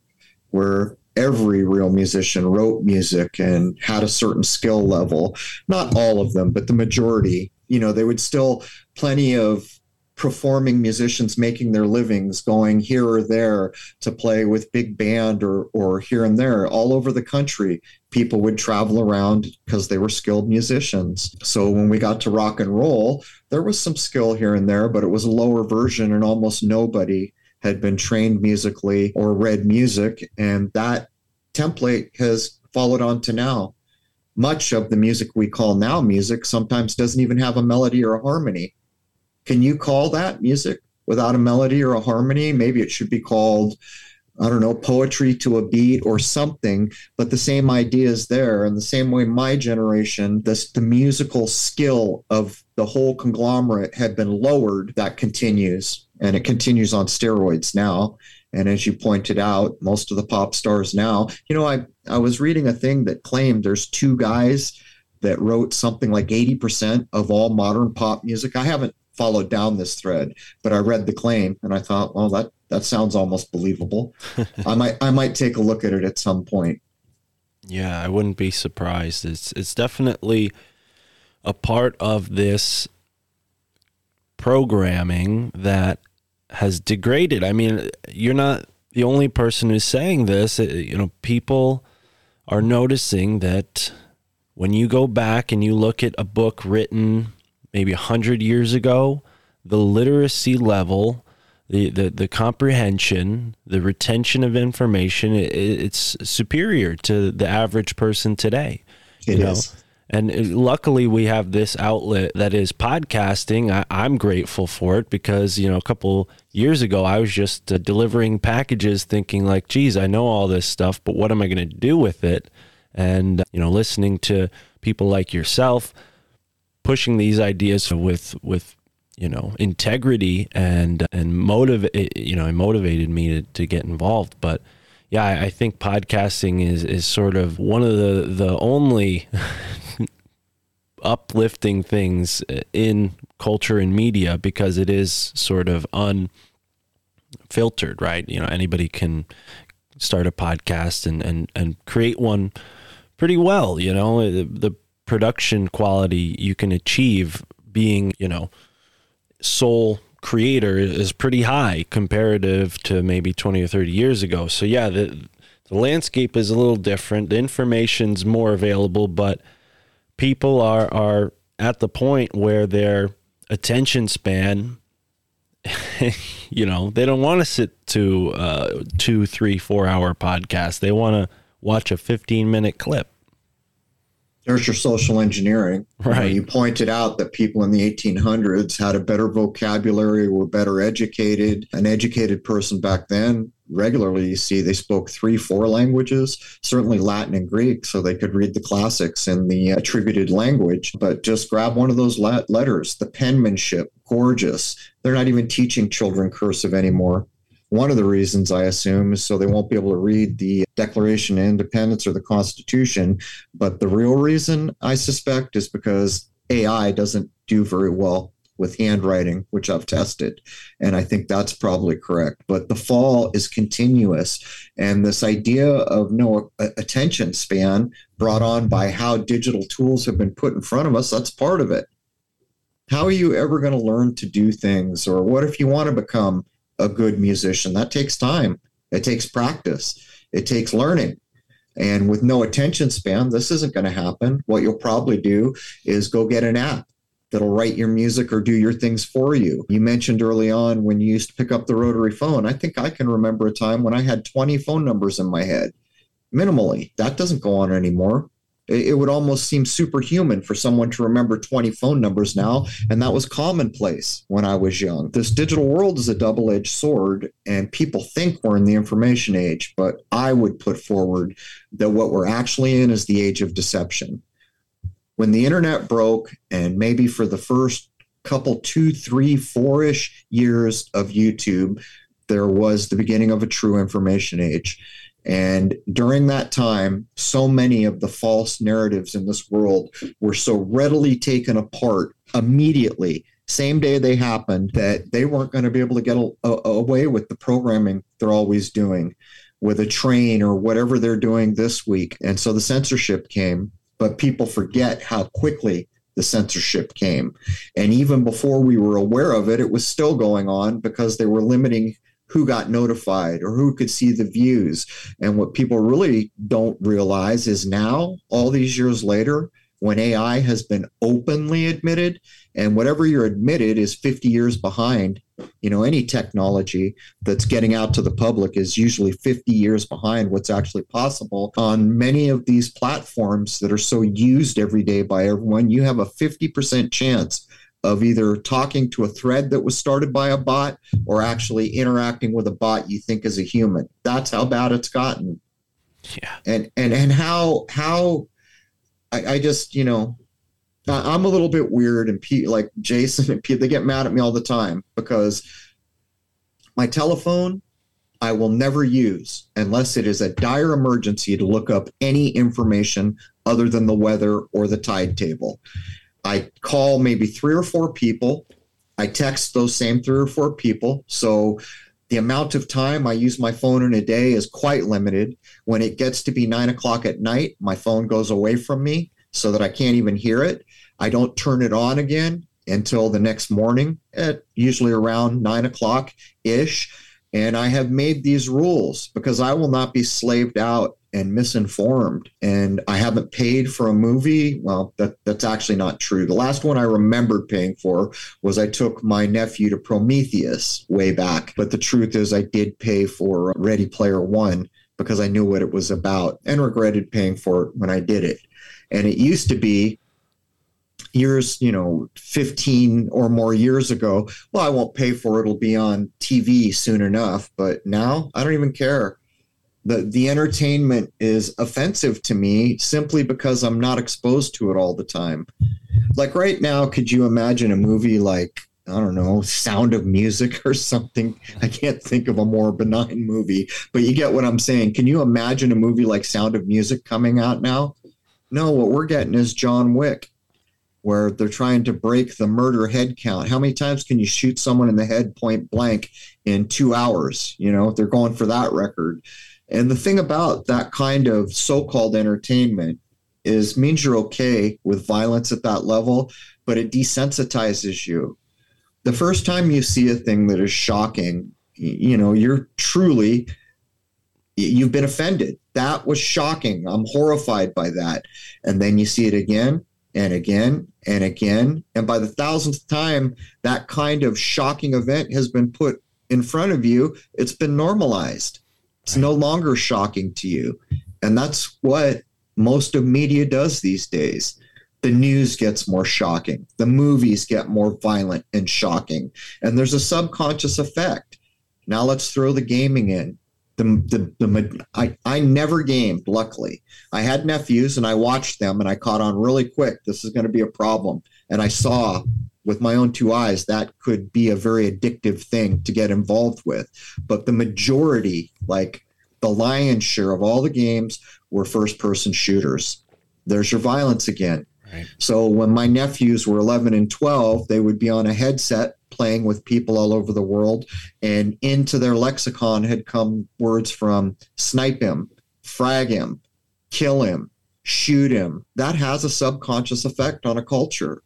where every real musician wrote music and had a certain skill level. Not all of them, but the majority. You know, they would still plenty of performing musicians making their livings, going here or there to play with big band or or here and there all over the country. People would travel around because they were skilled musicians. So when we got to rock and roll, there was some skill here and there, but it was a lower version, and almost nobody had been trained musically or read music. And that template has followed on to now. Much of the music we call now music sometimes doesn't even have a melody or a harmony. Can you call that music without a melody or a harmony? Maybe it should be called, I don't know, poetry to a beat or something, but the same idea is there. And the same way my generation, this, the musical skill of the whole conglomerate had been lowered, that continues. And it continues on steroids now. And as you pointed out, most of the pop stars now, you know, I, I was reading a thing that claimed there's two guys that wrote something like eighty percent of all modern pop music. I haven't followed down this thread, but I read the claim and I thought, well, that that sounds almost believable. I might I might take a look at it at some point. Yeah, I wouldn't be surprised. It's it's definitely a part of this programming that has degraded. I mean, you're not the only person who's saying this. You know, people are noticing that when you go back and you look at a book written maybe one hundred years ago, the literacy level, the, the, the comprehension, the retention of information, it, it's superior to the average person today. It you is. Know? And it, luckily we have this outlet that is podcasting. I, I'm grateful for it because, you know, a couple years ago, I was just uh, delivering packages thinking like, geez, I know all this stuff, but what am I going to do with it? And, you know, listening to people like yourself, pushing these ideas with, with, you know, integrity and, and motive, you know, it motivated me to, to get involved. But yeah, I, I think podcasting is, is sort of one of the, the only uplifting things in culture and media, because it is sort of unfiltered, right? You know, anybody can start a podcast and, and, and create one pretty well, you know, the, the production quality you can achieve being, you know, sole creator is pretty high comparative to maybe twenty or thirty years ago. So yeah, the, the landscape is a little different. The information's more available, but people are, are at the point where their attention span, you know, they don't want to sit to uh two, three, four hour podcast. They want to watch a fifteen minute clip. There's your social engineering. Right. You know, you pointed out that people in the eighteen hundreds had a better vocabulary, were better educated. An educated person back then, regularly, you see, they spoke three, four languages, certainly Latin and Greek, so they could read the classics in the attributed language. But just grab one of those letters, the penmanship, gorgeous. They're not even teaching children cursive anymore. One of the reasons, I assume, is so they won't be able to read the Declaration of Independence or the Constitution. But the real reason, I suspect, is because A I doesn't do very well with handwriting, which I've tested. And I think that's probably correct. But the fall is continuous. And this idea of no attention span brought on by how digital tools have been put in front of us, that's part of it. How are you ever going to learn to do things? Or what if you want to become a good musician? That takes time. It takes practice. It takes learning. And with no attention span, this isn't going to happen. What you'll probably do is go get an app that'll write your music or do your things for you. You mentioned early on when you used to pick up the rotary phone. I think I can remember a time when I had twenty phone numbers in my head, minimally. That doesn't go on anymore. It would almost seem superhuman for someone to remember twenty phone numbers now, and that was commonplace when I was young. This digital world is a double-edged sword, and people think we're in the information age, but I would put forward that what we're actually in is the age of deception. When the internet broke, and maybe for the first couple, two, three, four-ish years of YouTube, there was the beginning of a true information age. And during that time, so many of the false narratives in this world were so readily taken apart immediately, same day they happened, that they weren't going to be able to get a, a, away with the programming they're always doing with a train or whatever they're doing this week. And so the censorship came, but people forget how quickly the censorship came. And even before we were aware of it, it was still going on because they were limiting who got notified or who could see the views. And what people really don't realize is now, all these years later, when A I has been openly admitted, and whatever you're admitted is fifty years behind, you know, any technology that's getting out to the public is usually fifty years behind what's actually possible. On many of these platforms that are so used every day by everyone, you have a fifty percent chance of either talking to a thread that was started by a bot or actually interacting with a bot you think is a human. That's how bad it's gotten. Yeah. And, and, and how, how I, I just, you know, I'm a little bit weird, and Pete, like Jason and Pete, they get mad at me all the time because my telephone, I will never use unless it is a dire emergency to look up any information other than the weather or the tide table. I call maybe three or four people. I text those same three or four people. So the amount of time I use my phone in a day is quite limited. When it gets to be nine o'clock at night, my phone goes away from me so that I can't even hear it. I don't turn it on again until the next morning at usually around nine o'clock ish. And I have made these rules because I will not be slaved out and misinformed. And I haven't paid for a movie. Well, that that's actually not true. The last one I remembered paying for was I took my nephew to Prometheus way back. But the truth is I did pay for Ready Player One because I knew what it was about and regretted paying for it when I did it. And it used to be years, you know, fifteen or more years ago, well, I won't pay for it. It'll be on T V soon enough. But now I don't even care. The the entertainment is offensive to me simply because I'm not exposed to it all the time. Like right now, could you imagine a movie like, I don't know, Sound of Music or something? I can't think of a more benign movie, but you get what I'm saying. Can you imagine a movie like Sound of Music coming out now? No, what we're getting is John Wick, where they're trying to break the murder head count. How many times can you shoot someone in the head point blank in two hours? You know, they're going for that record. And the thing about that kind of so-called entertainment is means you're okay with violence at that level, but it desensitizes you. The first time you see a thing that is shocking, you know, you're truly, you've been offended. That was shocking. I'm horrified by that. And then you see it again and again and again. And by the thousandth time, that kind of shocking event has been put in front of you. It's been normalized. It's no longer shocking to you. And that's what most of media does these days. The news gets more shocking. The movies get more violent and shocking. And there's a subconscious effect. Now let's throw the gaming in. The, the, the, I, I never gamed, luckily. I had nephews and I watched them and I caught on really quick. This is going to be a problem. And I saw with my own two eyes, that could be a very addictive thing to get involved with. But the majority, like the lion's share of all the games, were first-person shooters. There's your violence again. Right. So when my nephews were eleven and twelve, they would be on a headset playing with people all over the world. And into their lexicon had come words from snipe him, frag him, kill him, shoot him. That has a subconscious effect on a culture.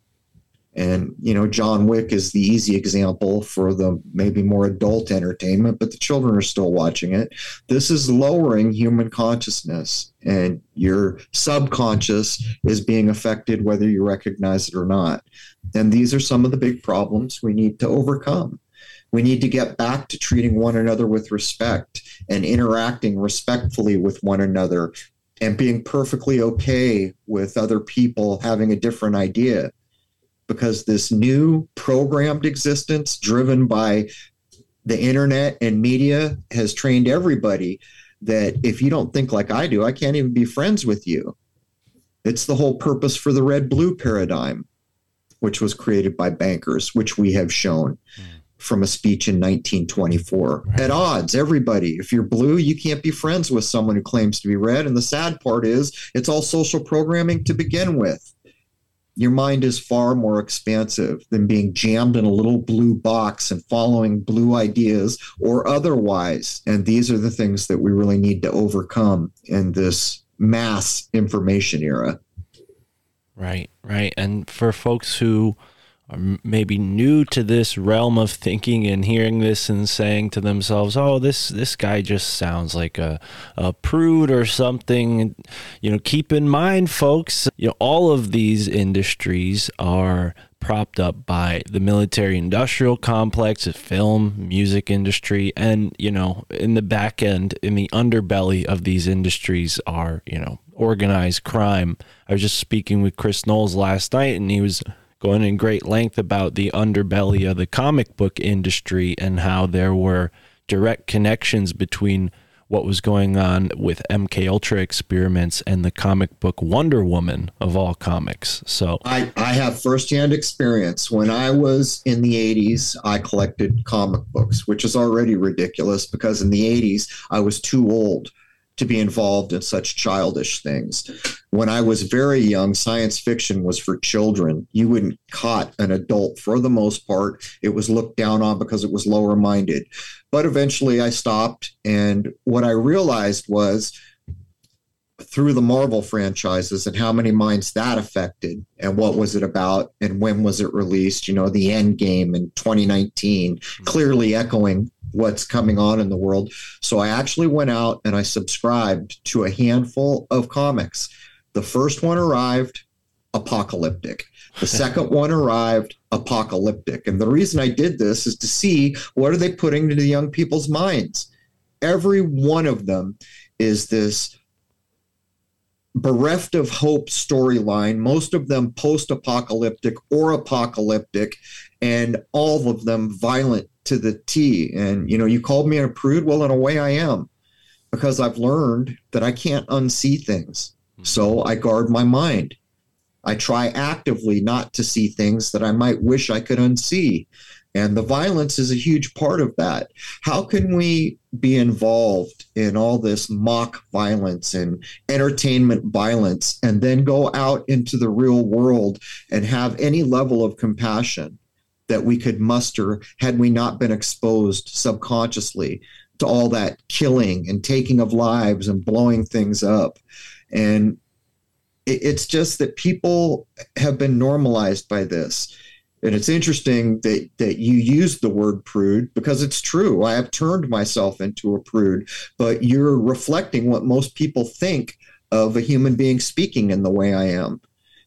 And, you know, John Wick is the easy example for the maybe more adult entertainment, but the children are still watching it. This is lowering human consciousness, and your subconscious is being affected whether you recognize it or not. And these are some of the big problems we need to overcome. We need to get back to treating one another with respect and interacting respectfully with one another. and being perfectly okay with other people having a different idea. Because this new programmed existence driven by the internet and media has trained everybody that if you don't think like I do, I can't even be friends with you. It's the whole purpose for the red-blue paradigm, which was created by bankers, which we have shown from a speech in nineteen twenty-four. Right. At odds, everybody. If you're blue, you can't be friends with someone who claims to be red. And the sad part is it's all social programming to begin with. Your mind is far more expansive than being jammed in a little blue box and following blue ideas or otherwise. And these are the things that we really need to overcome in this mass information era. Right, right. And for folks who are maybe new to this realm of thinking and hearing this and saying to themselves, oh, this this guy just sounds like a, a prude or something, you know, keep in mind, folks, you know, all of these industries are propped up by the military industrial complex, the film, music industry, and, you know, in the back end, in the underbelly of these industries are, you know, organized crime. I was just speaking with Chris Knowles last night, and he was going in great length about the underbelly of the comic book industry and how there were direct connections between what was going on with M K Ultra experiments and the comic book Wonder Woman of all comics. So I, I have firsthand experience. When I was in the eighties, I collected comic books, which is already ridiculous because in the eighties, I was too old to be involved in such childish things. When I was very young, science fiction was for children. You wouldn't caught an adult for the most part. It was looked down on because it was lower minded. But eventually I stopped. And what I realized was through the Marvel franchises and how many minds that affected and what was it about and when was it released, you know, the end game in twenty nineteen, clearly echoing what's coming on in the world. So I actually went out and I subscribed to a handful of comics. The first one arrived apocalyptic. The second one arrived apocalyptic. And the reason I did this is to see what are they putting into the young people's minds. Every one of them is this bereft of hope storyline, most of them post-apocalyptic or apocalyptic, and all of them violent to the T. And, you know, you called me a prude. Well, in a way I am, because I've learned that I can't unsee things. So I guard my mind. I try actively not to see things that I might wish I could unsee. And the violence is a huge part of that. How can we be involved in all this mock violence and entertainment violence and then go out into the real world and have any level of compassion that we could muster had we not been exposed subconsciously to all that killing and taking of lives and blowing things up? And it's just that people have been normalized by this. And it's interesting that, that you use the word prude, because it's true. I have turned myself into a prude, but you're reflecting what most people think of a human being speaking in the way I am.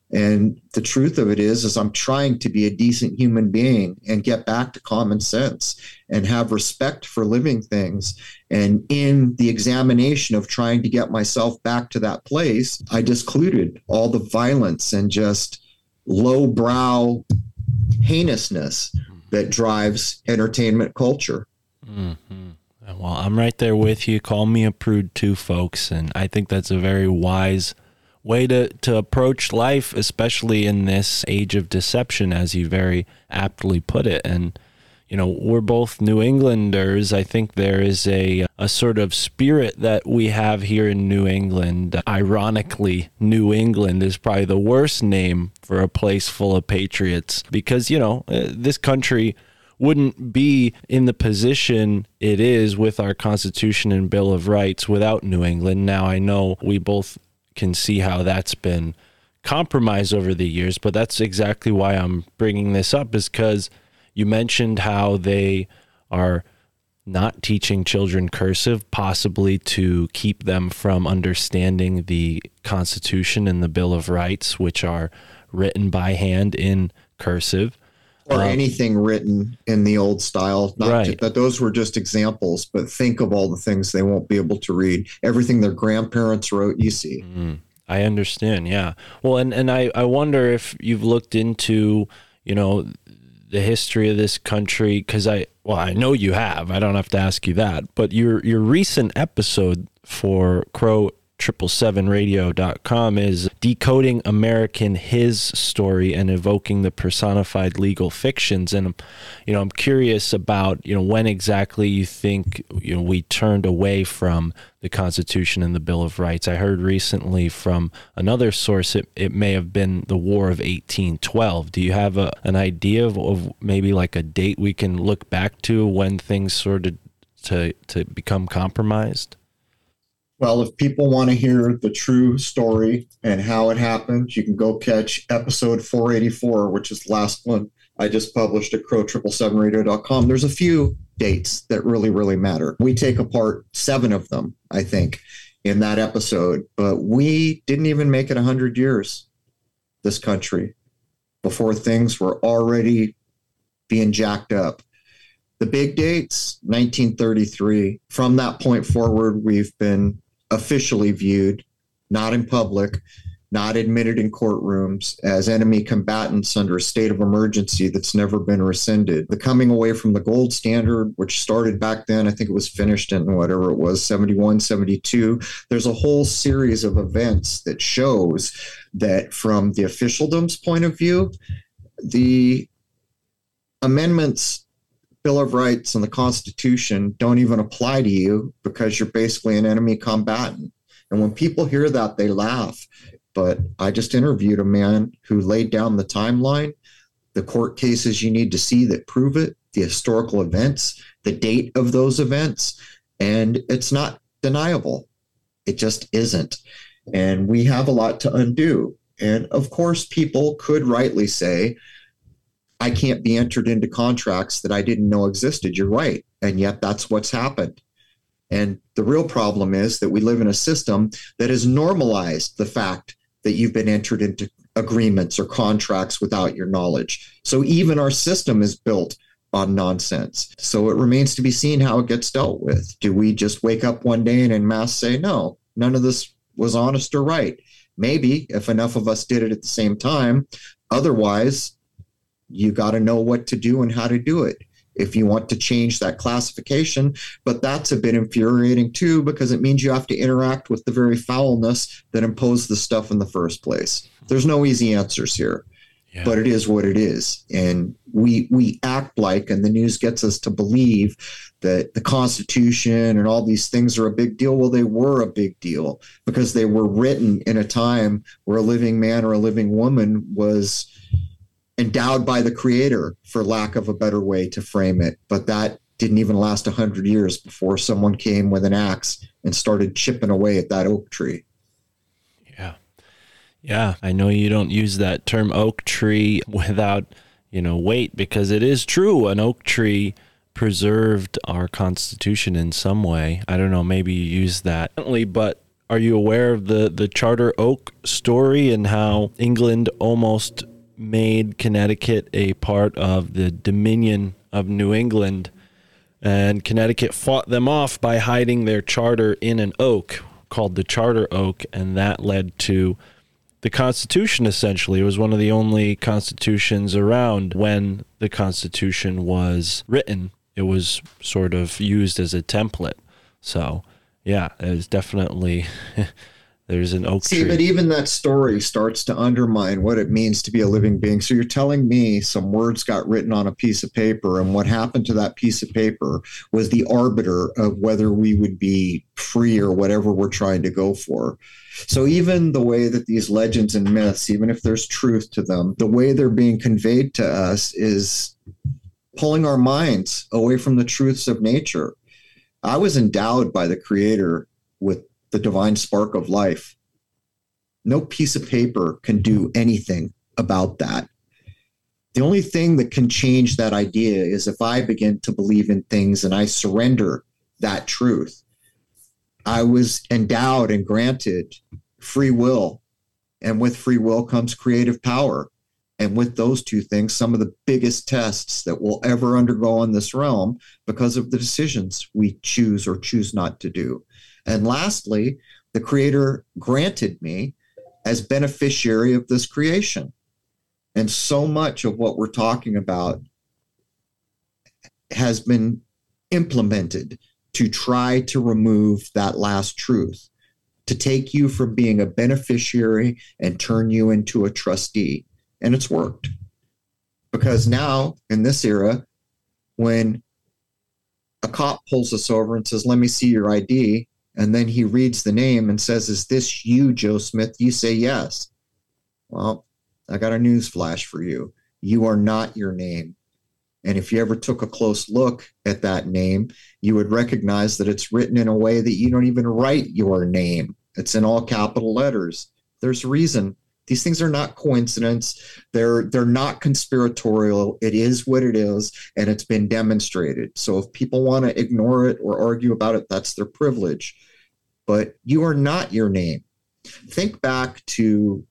And the truth of it is, is I'm trying to be a decent human being and get back to common sense and have respect for living things. And in the examination of trying to get myself back to that place, I discluded all the violence and just lowbrow heinousness that drives entertainment culture. Mm-hmm. Well, I'm right there with you. Call me a prude too, folks. And I think that's a very wise way to, to approach life, especially in this age of deception, as you very aptly put it. And, you know, we're both New Englanders. I think there is a, a sort of spirit that we have here in New England. Ironically, New England is probably the worst name for a place full of patriots because, you know, this country wouldn't be in the position it is with our Constitution and Bill of Rights without New England. Now, I know we both can see how that's been compromised over the years, but that's exactly why I'm bringing this up, is because you mentioned how they are not teaching children cursive, possibly to keep them from understanding the Constitution and the Bill of Rights, which are written by hand in cursive. or um, anything written in the old style. Not right. to, but those were just examples. But think of all the things they won't be able to read. Everything their grandparents wrote, you see. Mm, I understand. Yeah. Well, and, and I, I wonder if you've looked into, you know, the history of this country, because I, well, I know you have. I don't have to ask you that. But your your recent episode for Crrow seven seven seven radio dot com is decoding American his story and evoking the personified legal fictions. And, you know, I'm curious about, you know, when exactly you think, you know, we turned away from the Constitution and the Bill of Rights. I heard recently from another source, it, it may have been the War of eighteen twelve. Do you have a, an idea of, of maybe like a date we can look back to when things sort of to, to become compromised? Well, if people want to hear the true story and how it happened, you can go catch episode four eighty-four, which is the last one I just published at Crrow seven seven seven radio dot com. There's a few dates that really, really matter. We take apart seven of them, I think, in that episode. But we didn't even make it one hundred years, this country, before things were already being jacked up. The big dates, nineteen thirty-three. From that point forward, we've been officially viewed, not in public, not admitted in courtrooms, as enemy combatants under a state of emergency that's never been rescinded. The coming away from the gold standard, which started back then, I think it was finished in whatever it was, seventy-one, seventy-two. There's a whole series of events that shows that from the officialdom's point of view, the amendments, Bill of Rights and the Constitution don't even apply to you because you're basically an enemy combatant. And when people hear that, they laugh. But I just interviewed a man who laid down the timeline, the court cases you need to see that prove it, the historical events, the date of those events, and it's not deniable. It just isn't. And we have a lot to undo. And of course, people could rightly say, I can't be entered into contracts that I didn't know existed. You're right. And yet that's what's happened. And the real problem is that we live in a system that has normalized the fact that you've been entered into agreements or contracts without your knowledge. So even our system is built on nonsense. So it remains to be seen how it gets dealt with. Do we just wake up one day and en masse say, no, none of this was honest or right? Maybe if enough of us did it at the same time. Otherwise, you got to know what to do and how to do it if you want to change that classification. But that's a bit infuriating, too, because it means you have to interact with the very foulness that imposed the stuff in the first place. There's no easy answers here, yeah. But it is what it is. And we we act like, and the news gets us to believe that the Constitution and all these things are a big deal. Well, they were a big deal because they were written in a time where a living man or a living woman was endowed by the creator, for lack of a better way to frame it. But that didn't even last a hundred years before someone came with an axe and started chipping away at that oak tree. Yeah. Yeah. I know you don't use that term oak tree without, you know, weight, because it is true. An oak tree preserved our Constitution in some way. I don't know, maybe you use that, but are you aware of the, the Charter Oak story and how England almost made Connecticut a part of the Dominion of New England, and Connecticut fought them off by hiding their charter in an oak called the Charter Oak, and that led to the Constitution, essentially. It was one of the only constitutions around when the Constitution was written. It was sort of used as a template. So, yeah, it was definitely... There's an oak tree. See, but even that story starts to undermine what it means to be a living being. So you're telling me some words got written on a piece of paper, and what happened to that piece of paper was the arbiter of whether we would be free or whatever we're trying to go for. So even the way that these legends and myths, even if there's truth to them, the way they're being conveyed to us is pulling our minds away from the truths of nature. I was endowed by the Creator with the divine spark of life. No piece of paper can do anything about that. The only thing that can change that idea is if I begin to believe in things and I surrender that truth. I was endowed and granted free will, and with free will comes creative power. And with those two things, some of the biggest tests that we'll ever undergo in this realm because of the decisions we choose or choose not to do. And lastly, the Creator granted me as beneficiary of this creation. And so much of what we're talking about has been implemented to try to remove that last truth, to take you from being a beneficiary and turn you into a trustee. And it's worked, because now in this era, when a cop pulls us over and says, let me see your I D, and then he reads the name and says, is this you, Joe Smith? You say yes. Well, I got a news flash for you. You are not your name. And if you ever took a close look at that name, you would recognize that it's written in a way that you don't even write your name. It's in all capital letters. There's a reason. These things are not coincidence. They're they're not conspiratorial. It is what it is, and it's been demonstrated. So if people want to ignore it or argue about it, that's their privilege. But you are not your name. Think back to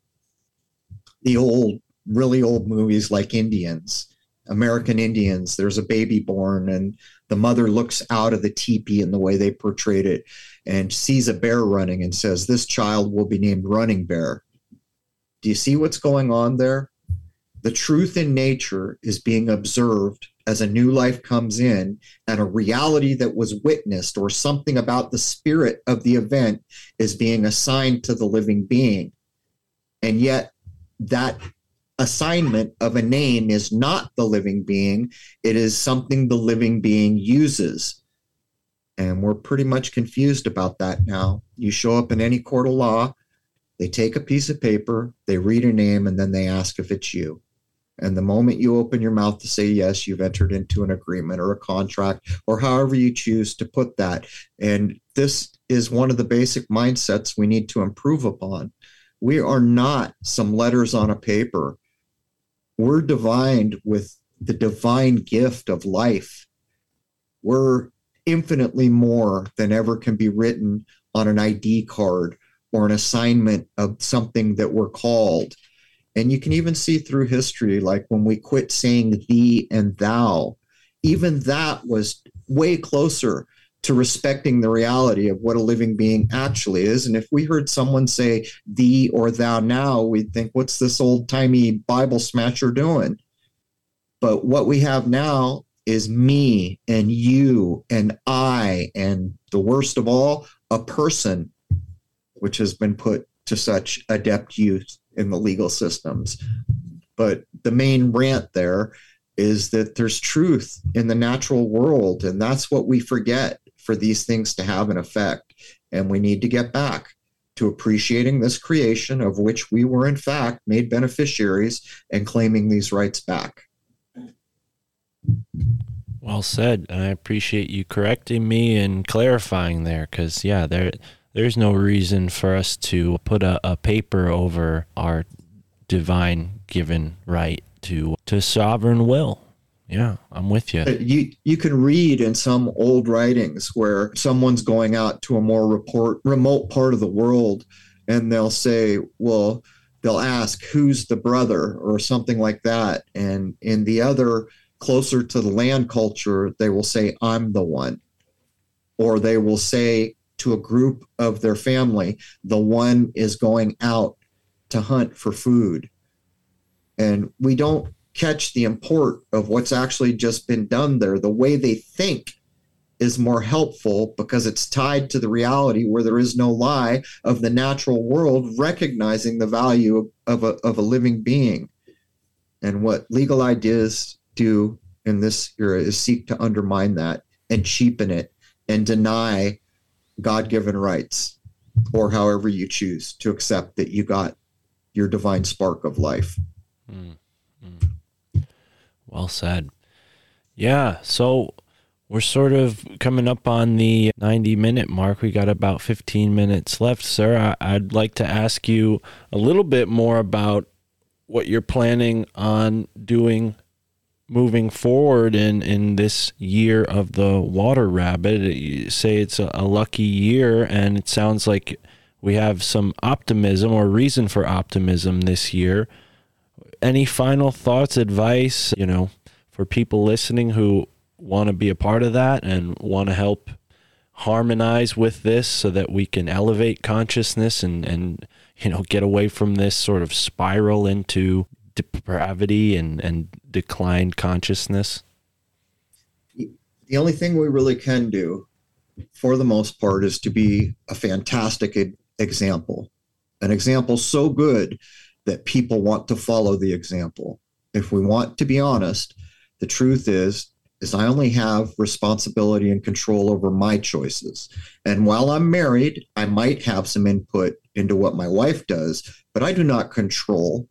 the old, really old movies like Indians, American Indians. There's a baby born, and the mother looks out of the teepee in the way they portrayed it and sees a bear running and says, this child will be named Running Bear. Do you see what's going on there? The truth in nature is being observed as a new life comes in, and a reality that was witnessed or something about the spirit of the event is being assigned to the living being. And yet that assignment of a name is not the living being. It is something the living being uses. And we're pretty much confused about that now. You show up in any court of law, they take a piece of paper, they read a name, and then they ask if it's you. And the moment you open your mouth to say yes, you've entered into an agreement or a contract or however you choose to put that. And this is one of the basic mindsets we need to improve upon. We are not some letters on a paper. We're divined with the divine gift of life. We're infinitely more than ever can be written on an I D card or an assignment of something that we're called. And you can even see through history, like when we quit saying thee and thou, even that was way closer to respecting the reality of what a living being actually is. And if we heard someone say thee or thou now, we'd think, what's this old-timey Bible smasher doing? But what we have now is me and you and I, and the worst of all, a person, which has been put to such adept use in the legal systems. But the main rant there is that there's truth in the natural world, and that's what we forget for these things to have an effect. And we need to get back to appreciating this creation of which we were, in fact, made beneficiaries and claiming these rights back. Well said. I appreciate you correcting me and clarifying there, because, yeah, there... there's no reason for us to put a, a paper over our divine given right to to sovereign will. Yeah, I'm with you. You you can read in some old writings where someone's going out to a more report, remote part of the world, and they'll say, well, they'll ask, who's the brother or something like that. And in the other, closer to the land culture, they will say, I'm the one. Or they will say, to a group of their family, the one is going out to hunt for food. And we don't catch the import of what's actually just been done there. The way they think is more helpful because it's tied to the reality where there is no lie of the natural world, recognizing the value of a, of a living being. And what legal ideas do in this era is seek to undermine that and cheapen it and deny God-given rights, or however you choose to accept that you got your divine spark of life. Mm, mm. Well said. Yeah, so we're sort of coming up on the ninety-minute mark. We got about fifteen minutes left, sir. I, I'd like to ask you a little bit more about what you're planning on doing moving forward in, in this year of the water rabbit. You say it's a, a lucky year, and it sounds like we have some optimism or reason for optimism this year. any final thoughts, advice, you know, for people listening who want to be a part of that and want to help harmonize with this so that we can elevate consciousness and, and you know, get away from this sort of spiral into depravity and, and declined consciousness? The only thing we really can do, for the most part, is to be a fantastic example, an example so good that people want to follow the example. If we want to be honest, the truth is, is I only have responsibility and control over my choices. And while I'm married, I might have some input into what my wife does, but I do not control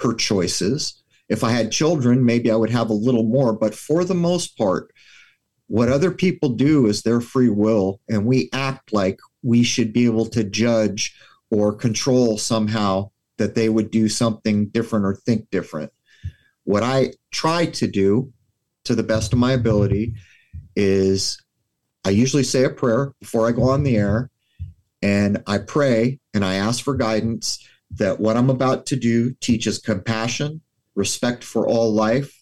her choices. If I had children, maybe I would have a little more, but for the most part, what other people do is their free will, and we act like we should be able to judge or control somehow that they would do something different or think different. What I try to do, to the best of my ability, is I usually say a prayer before I go on the air, and I pray and I ask for guidance that what I'm about to do teaches compassion, respect for all life,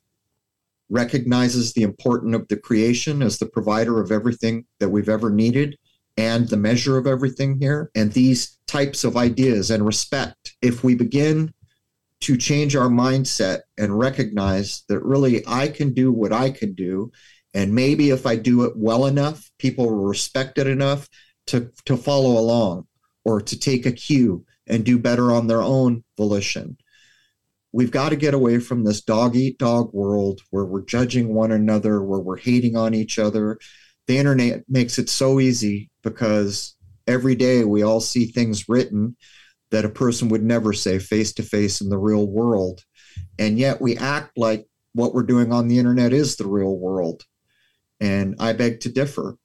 recognizes the importance of the creation as the provider of everything that we've ever needed and the measure of everything here, and these types of ideas and respect. If we begin to change our mindset and recognize that really I can do what I can do, and maybe if I do it well enough, people will respect it enough to, to follow along or to take a cue and do better on their own volition. We've got to get away from this dog-eat-dog world where we're judging one another, where we're hating on each other. The internet makes it so easy because every day we all see things written that a person would never say face-to-face in the real world. And yet we act like what we're doing on the internet is the real world. And I beg to differ.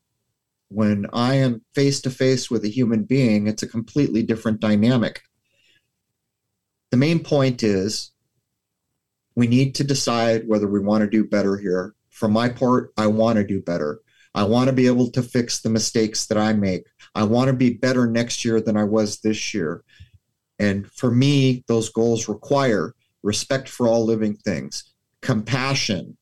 When I am face-to-face with a human being, it's a completely different dynamic. The main point is we need to decide whether we want to do better here. For my part, I want to do better. I want to be able to fix the mistakes that I make. I want to be better next year than I was this year. And for me, those goals require respect for all living things, compassion,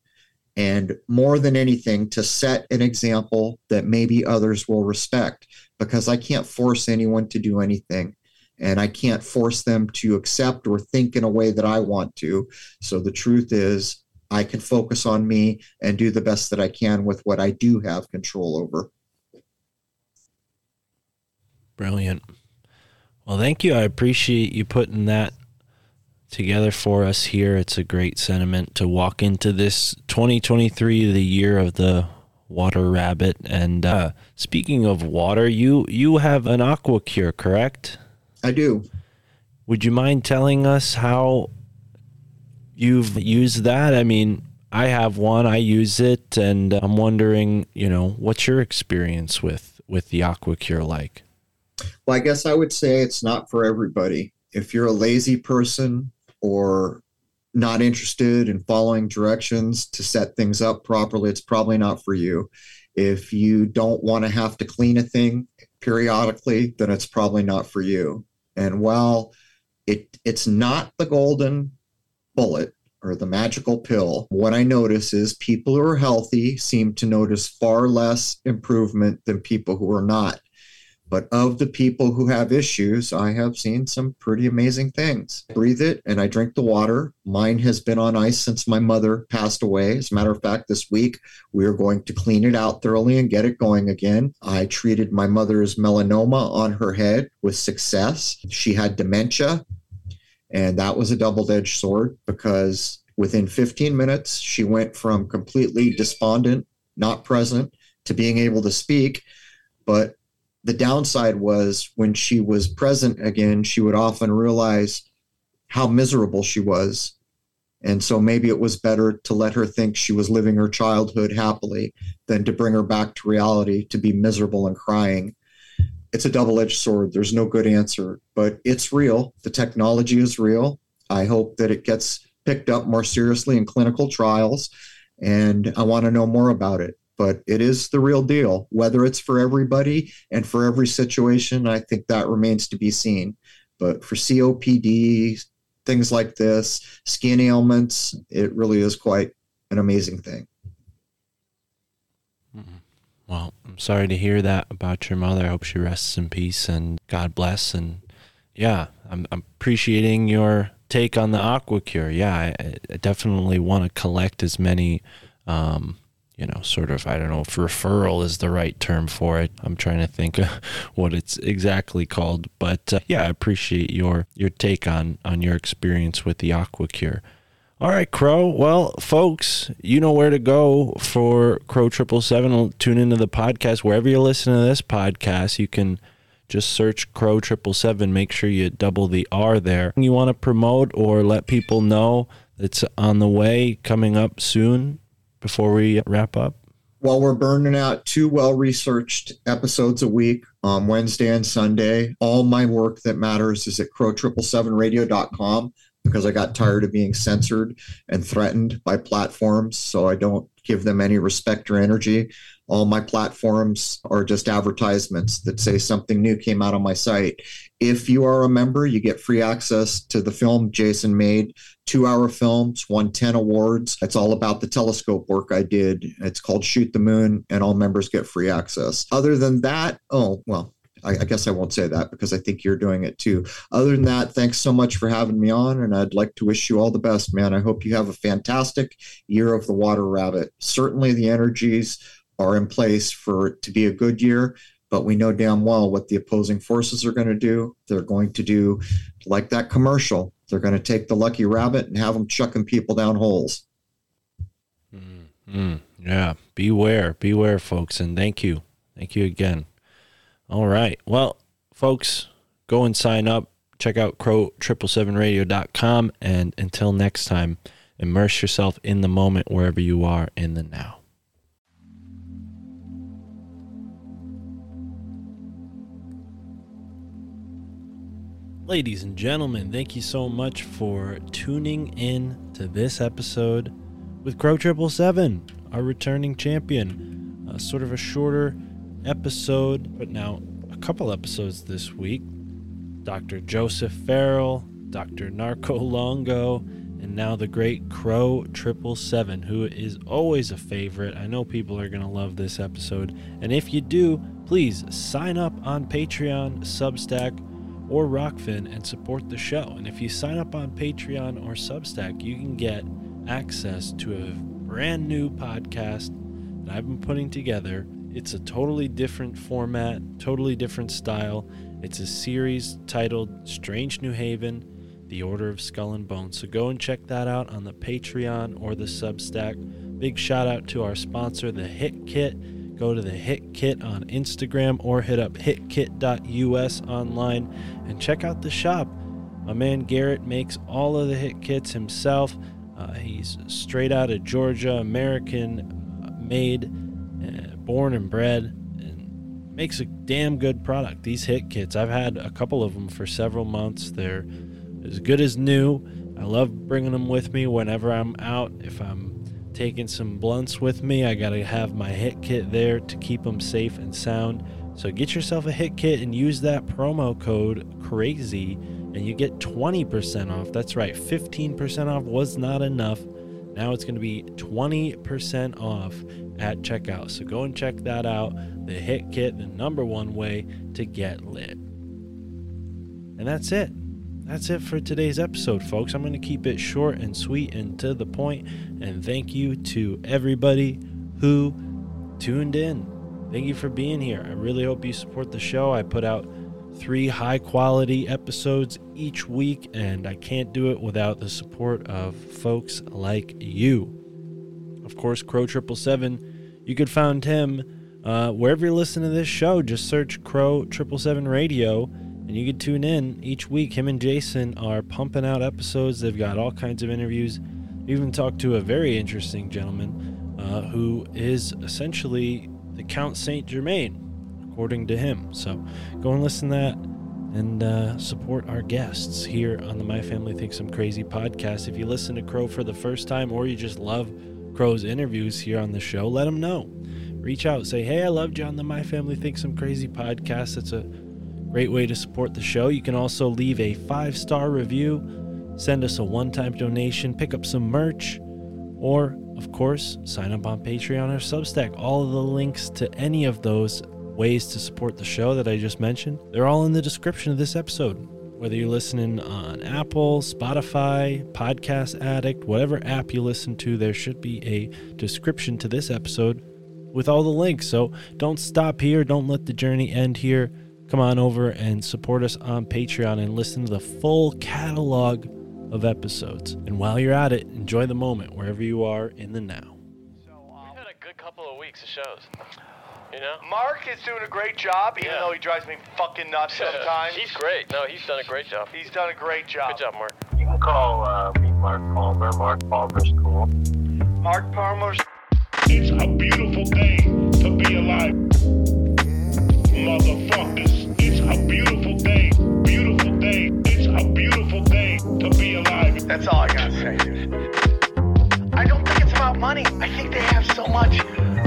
and more than anything, to set an example that maybe others will respect, because I can't force anyone to do anything, and I can't force them to accept or think in a way that I want to. So the truth is, I can focus on me and do the best that I can with what I do have control over. Brilliant. Well, thank you. I appreciate you putting that together for us here. It's a great sentiment to walk into this twenty twenty-three, the year of the water rabbit. And uh, speaking of water, you, you have an AquaCure, correct? I do. Would you mind telling us how you've used that? I mean, I have one, I use it, and I'm wondering, you know, what's your experience with, with the AquaCure like? Well, I guess I would say it's not for everybody. If you're a lazy person or not interested in following directions to set things up properly, it's probably not for you. If you don't want to have to clean a thing periodically, then it's probably not for you. And while it it's not the golden bullet or the magical pill, what I notice is people who are healthy seem to notice far less improvement than people who are not. But of the people who have issues, I have seen some pretty amazing things. I breathe it and I drink the water. Mine has been on ice since my mother passed away. As a matter of fact, this week, we are going to clean it out thoroughly and get it going again. I treated my mother's melanoma on her head with success. She had dementia, and that was a double-edged sword because within fifteen minutes, she went from completely despondent, not present, to being able to speak. But the downside was when she was present again, she would often realize how miserable she was. And so maybe it was better to let her think she was living her childhood happily than to bring her back to reality to be miserable and crying. It's a double-edged sword. There's no good answer, but it's real. The technology is real. I hope that it gets picked up more seriously in clinical trials, and I want to know more about it. But it is the real deal. Whether it's for everybody and for every situation, I think that remains to be seen. But for C O P D, things like this, skin ailments. It really is quite an amazing thing. Well, I'm sorry to hear that about your mother. I hope she rests in peace and God bless. And yeah, I'm, I'm appreciating your take on the AquaCure. Yeah, I, I definitely want to collect as many, um, you know, sort of, I don't know if referral is the right term for it. I'm trying to think of what it's exactly called. But uh, yeah, I appreciate your, your take on, on your experience with the AquaCure. All right, Crow. Well, folks, you know where to go for Crow seven seven seven. Tune into the podcast. Wherever you listen to this podcast, you can just search Crow seven seven seven. Make sure you double the R there. You want to promote or let people know it's on the way, coming up soon before we wrap up? Well, we're burning out two well-researched episodes a week on Wednesday and Sunday. All my work that matters is at crow seven seven seven radio dot com. Because I got tired of being censored and threatened by platforms. So I don't give them any respect or energy. All my platforms are just advertisements that say something new came out on my site. If you are a member, you get free access to the film Jason made, two-hour films, won ten awards. It's all about the telescope work I did. It's called Shoot the Moon, and all members get free access. Other than that, oh, well. I guess I won't say that because I think you're doing it too. Other than that, thanks so much for having me on, and I'd like to wish you all the best, man. I hope you have a fantastic year of the water rabbit. Certainly the energies are in place for it to be a good year, but we know damn well what the opposing forces are going to do. They're going to do like that commercial. They're going to take the lucky rabbit and have them chucking people down holes. Mm-hmm. Yeah, beware, beware, folks, and thank you. Thank you again. All right. Well, folks, go and sign up. Check out crow seven seven seven radio dot com. And until next time, immerse yourself in the moment wherever you are in the now. Ladies and gentlemen, thank you so much for tuning in to this episode with Crow seven seven seven, our returning champion. Uh, sort of a shorter episode, but now a couple episodes this week. Doctor Joseph Farrell, Doctor Narco Longo, and now the great Crow seven seven seven, who is always a favorite. I know people are going to love this episode. And if you do, please sign up on Patreon, Substack, or Rockfin and support the show. And if you sign up on Patreon or Substack, you can get access to a brand new podcast that I've been putting together. It's a totally different format, totally different style. It's a series titled Strange New Haven, The Order of Skull and Bones. So go and check that out on the Patreon or the Substack. Big shout out to our sponsor, The Hit Kit. Go to The Hit Kit on Instagram or hit up hit kit dot u s online and check out the shop. My man Garrett makes all of the Hit Kits himself. Uh, he's straight out of Georgia, American-made, uh, born and bred, and makes a damn good product. These Hit Kits, I've had a couple of them for several months. They're as good as new. I love bringing them with me whenever I'm out. If I'm taking some blunts with me, I gotta have my Hit Kit there to keep them safe and sound. So get yourself a Hit Kit and use that promo code CRAZY and you get twenty percent off. That's right, fifteen percent off was not enough. Now it's going to be twenty percent off at checkout. So go and check that out. The Hit Kit, the number one way to get lit. And that's it. That's it for today's episode, folks. I'm going to keep it short and sweet and to the point. And thank you to everybody who tuned in. Thank you for being here. I really hope you support the show. I put out three high-quality episodes each week, and I can't do it without the support of folks like you. Of course, Crow seven seven seven, you could find him uh, wherever you listen to this show. Just search Crow seven seven seven Radio, and you can tune in each week. Him and Jason are pumping out episodes. They've got all kinds of interviews. We even talked to a very interesting gentleman uh, who is essentially the Count Saint Germain, according to him. So go and listen to that and uh, support our guests here on the My Family Thinks I'm Crazy podcast. If you listen to Crow for the first time or you just love Crow's interviews here on the show, let him know. Reach out. Say, hey, I loved you on the My Family Thinks I'm Crazy podcast. It's a great way to support the show. You can also leave a five-star review send us a one-time donation, pick up some merch, or, of course, sign up on Patreon or Substack. All of the links to any of those ways to support the show that I just mentioned, they're all in the description of this episode. Whether you're listening on Apple, Spotify, Podcast Addict, whatever app you listen to, there should be a description to this episode with all the links. So don't stop here. Don't let the journey end here. Come on over and support us on Patreon and listen to the full catalog of episodes. And while you're at it, enjoy the moment wherever you are in the now. We've had a good couple of weeks of shows. You know? Mark is doing a great job, even yeah. though he drives me fucking nuts sometimes. He's great. No, he's done a great job. He's done a great job. Good job, Mark. You can call uh, me Mark Palmer. Mark Palmer's cool. Mark Palmer's... It's a beautiful day to be alive. Motherfuckers, it's a beautiful day. Beautiful day. It's a beautiful day to be alive. That's all I gotta say, dude. I don't think it's about money. I think they have so much.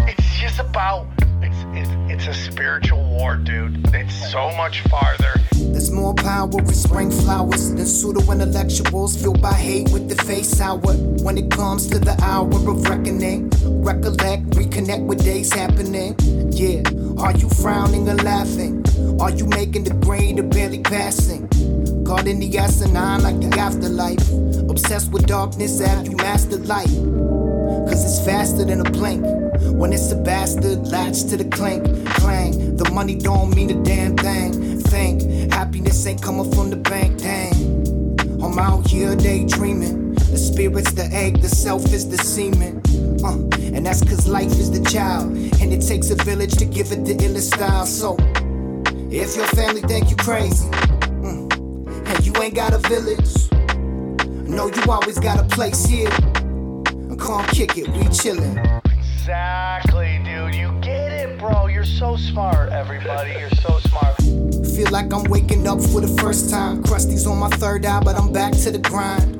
It's just about... It's, it's a spiritual war, dude. It's so much farther. There's more power in spring flowers than pseudo-intellectuals filled by hate with the face hour. When it comes to the hour of reckoning, recollect, reconnect with days happening. Yeah, are you frowning or laughing? Are you making the grade or barely passing? Caught in the asinine like the afterlife. Obsessed with darkness after you mastered light. Cause it's faster than a plank. When it's a bastard, latched to the clank, clang. The money don't mean a damn thing. Think, happiness ain't coming from the bank, dang. I'm out here daydreaming. The spirit's the egg, the self is the semen. Uh, and that's cause life is the child. And it takes a village to give it the illest style. So, if your family think you crazy, mm, and you ain't got a village, no, you always got a place here. And come kick it, we chillin'. Exactly, dude. You get it, bro. You're so smart, everybody. You're so smart. Feel like I'm waking up for the first time. Krusty's on my third eye, but I'm back to the grind.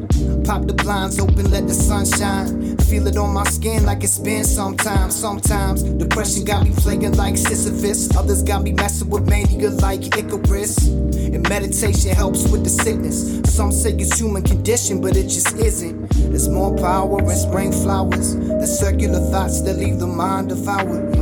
Pop the blinds open, let the sun shine. Feel it on my skin like it's been sometimes. Sometimes depression got me playing like Sisyphus. Others got me messing with mania like Icarus. And meditation helps with the sickness. Some say it's human condition, but it just isn't. There's more power in spring flowers. The circular thoughts that leave the mind devoured.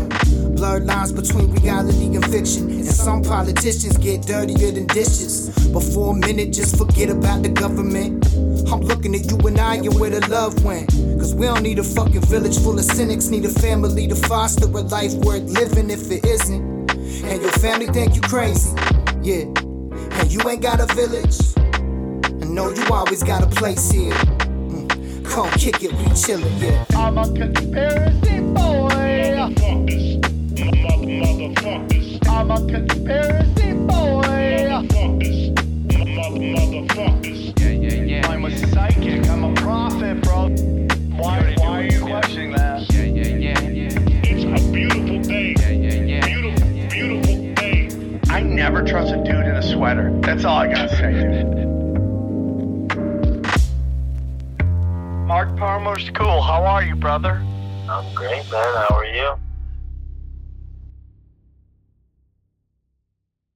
Blurred lines between reality and fiction. And some politicians get dirtier than dishes. But for a minute, just forget about the government. I'm looking at you and I and where the love went. Cause we don't need a fucking village full of cynics. Need a family to foster a life worth living if it isn't. And your family think you crazy. Yeah. And you ain't got a village. And no, you always got a place here. Come kick it, we chillin', yeah. I'm a conspiracy boy. Motherfuckers, motherfuckers. I'm a conspiracy boy. Motherfuckers, motherfuckers. Yeah, yeah, yeah. I'm a psychic. I'm a prophet, bro. Why, why are you questioning that? Yeah, yeah, yeah, yeah, yeah. It's a beautiful day. Yeah, yeah, yeah. Beautiful, yeah, yeah, beautiful day. I never trust a dude in a sweater. That's all I gotta say, dude. Mark Palmer's cool. How are you, brother? I'm great, man. How are you?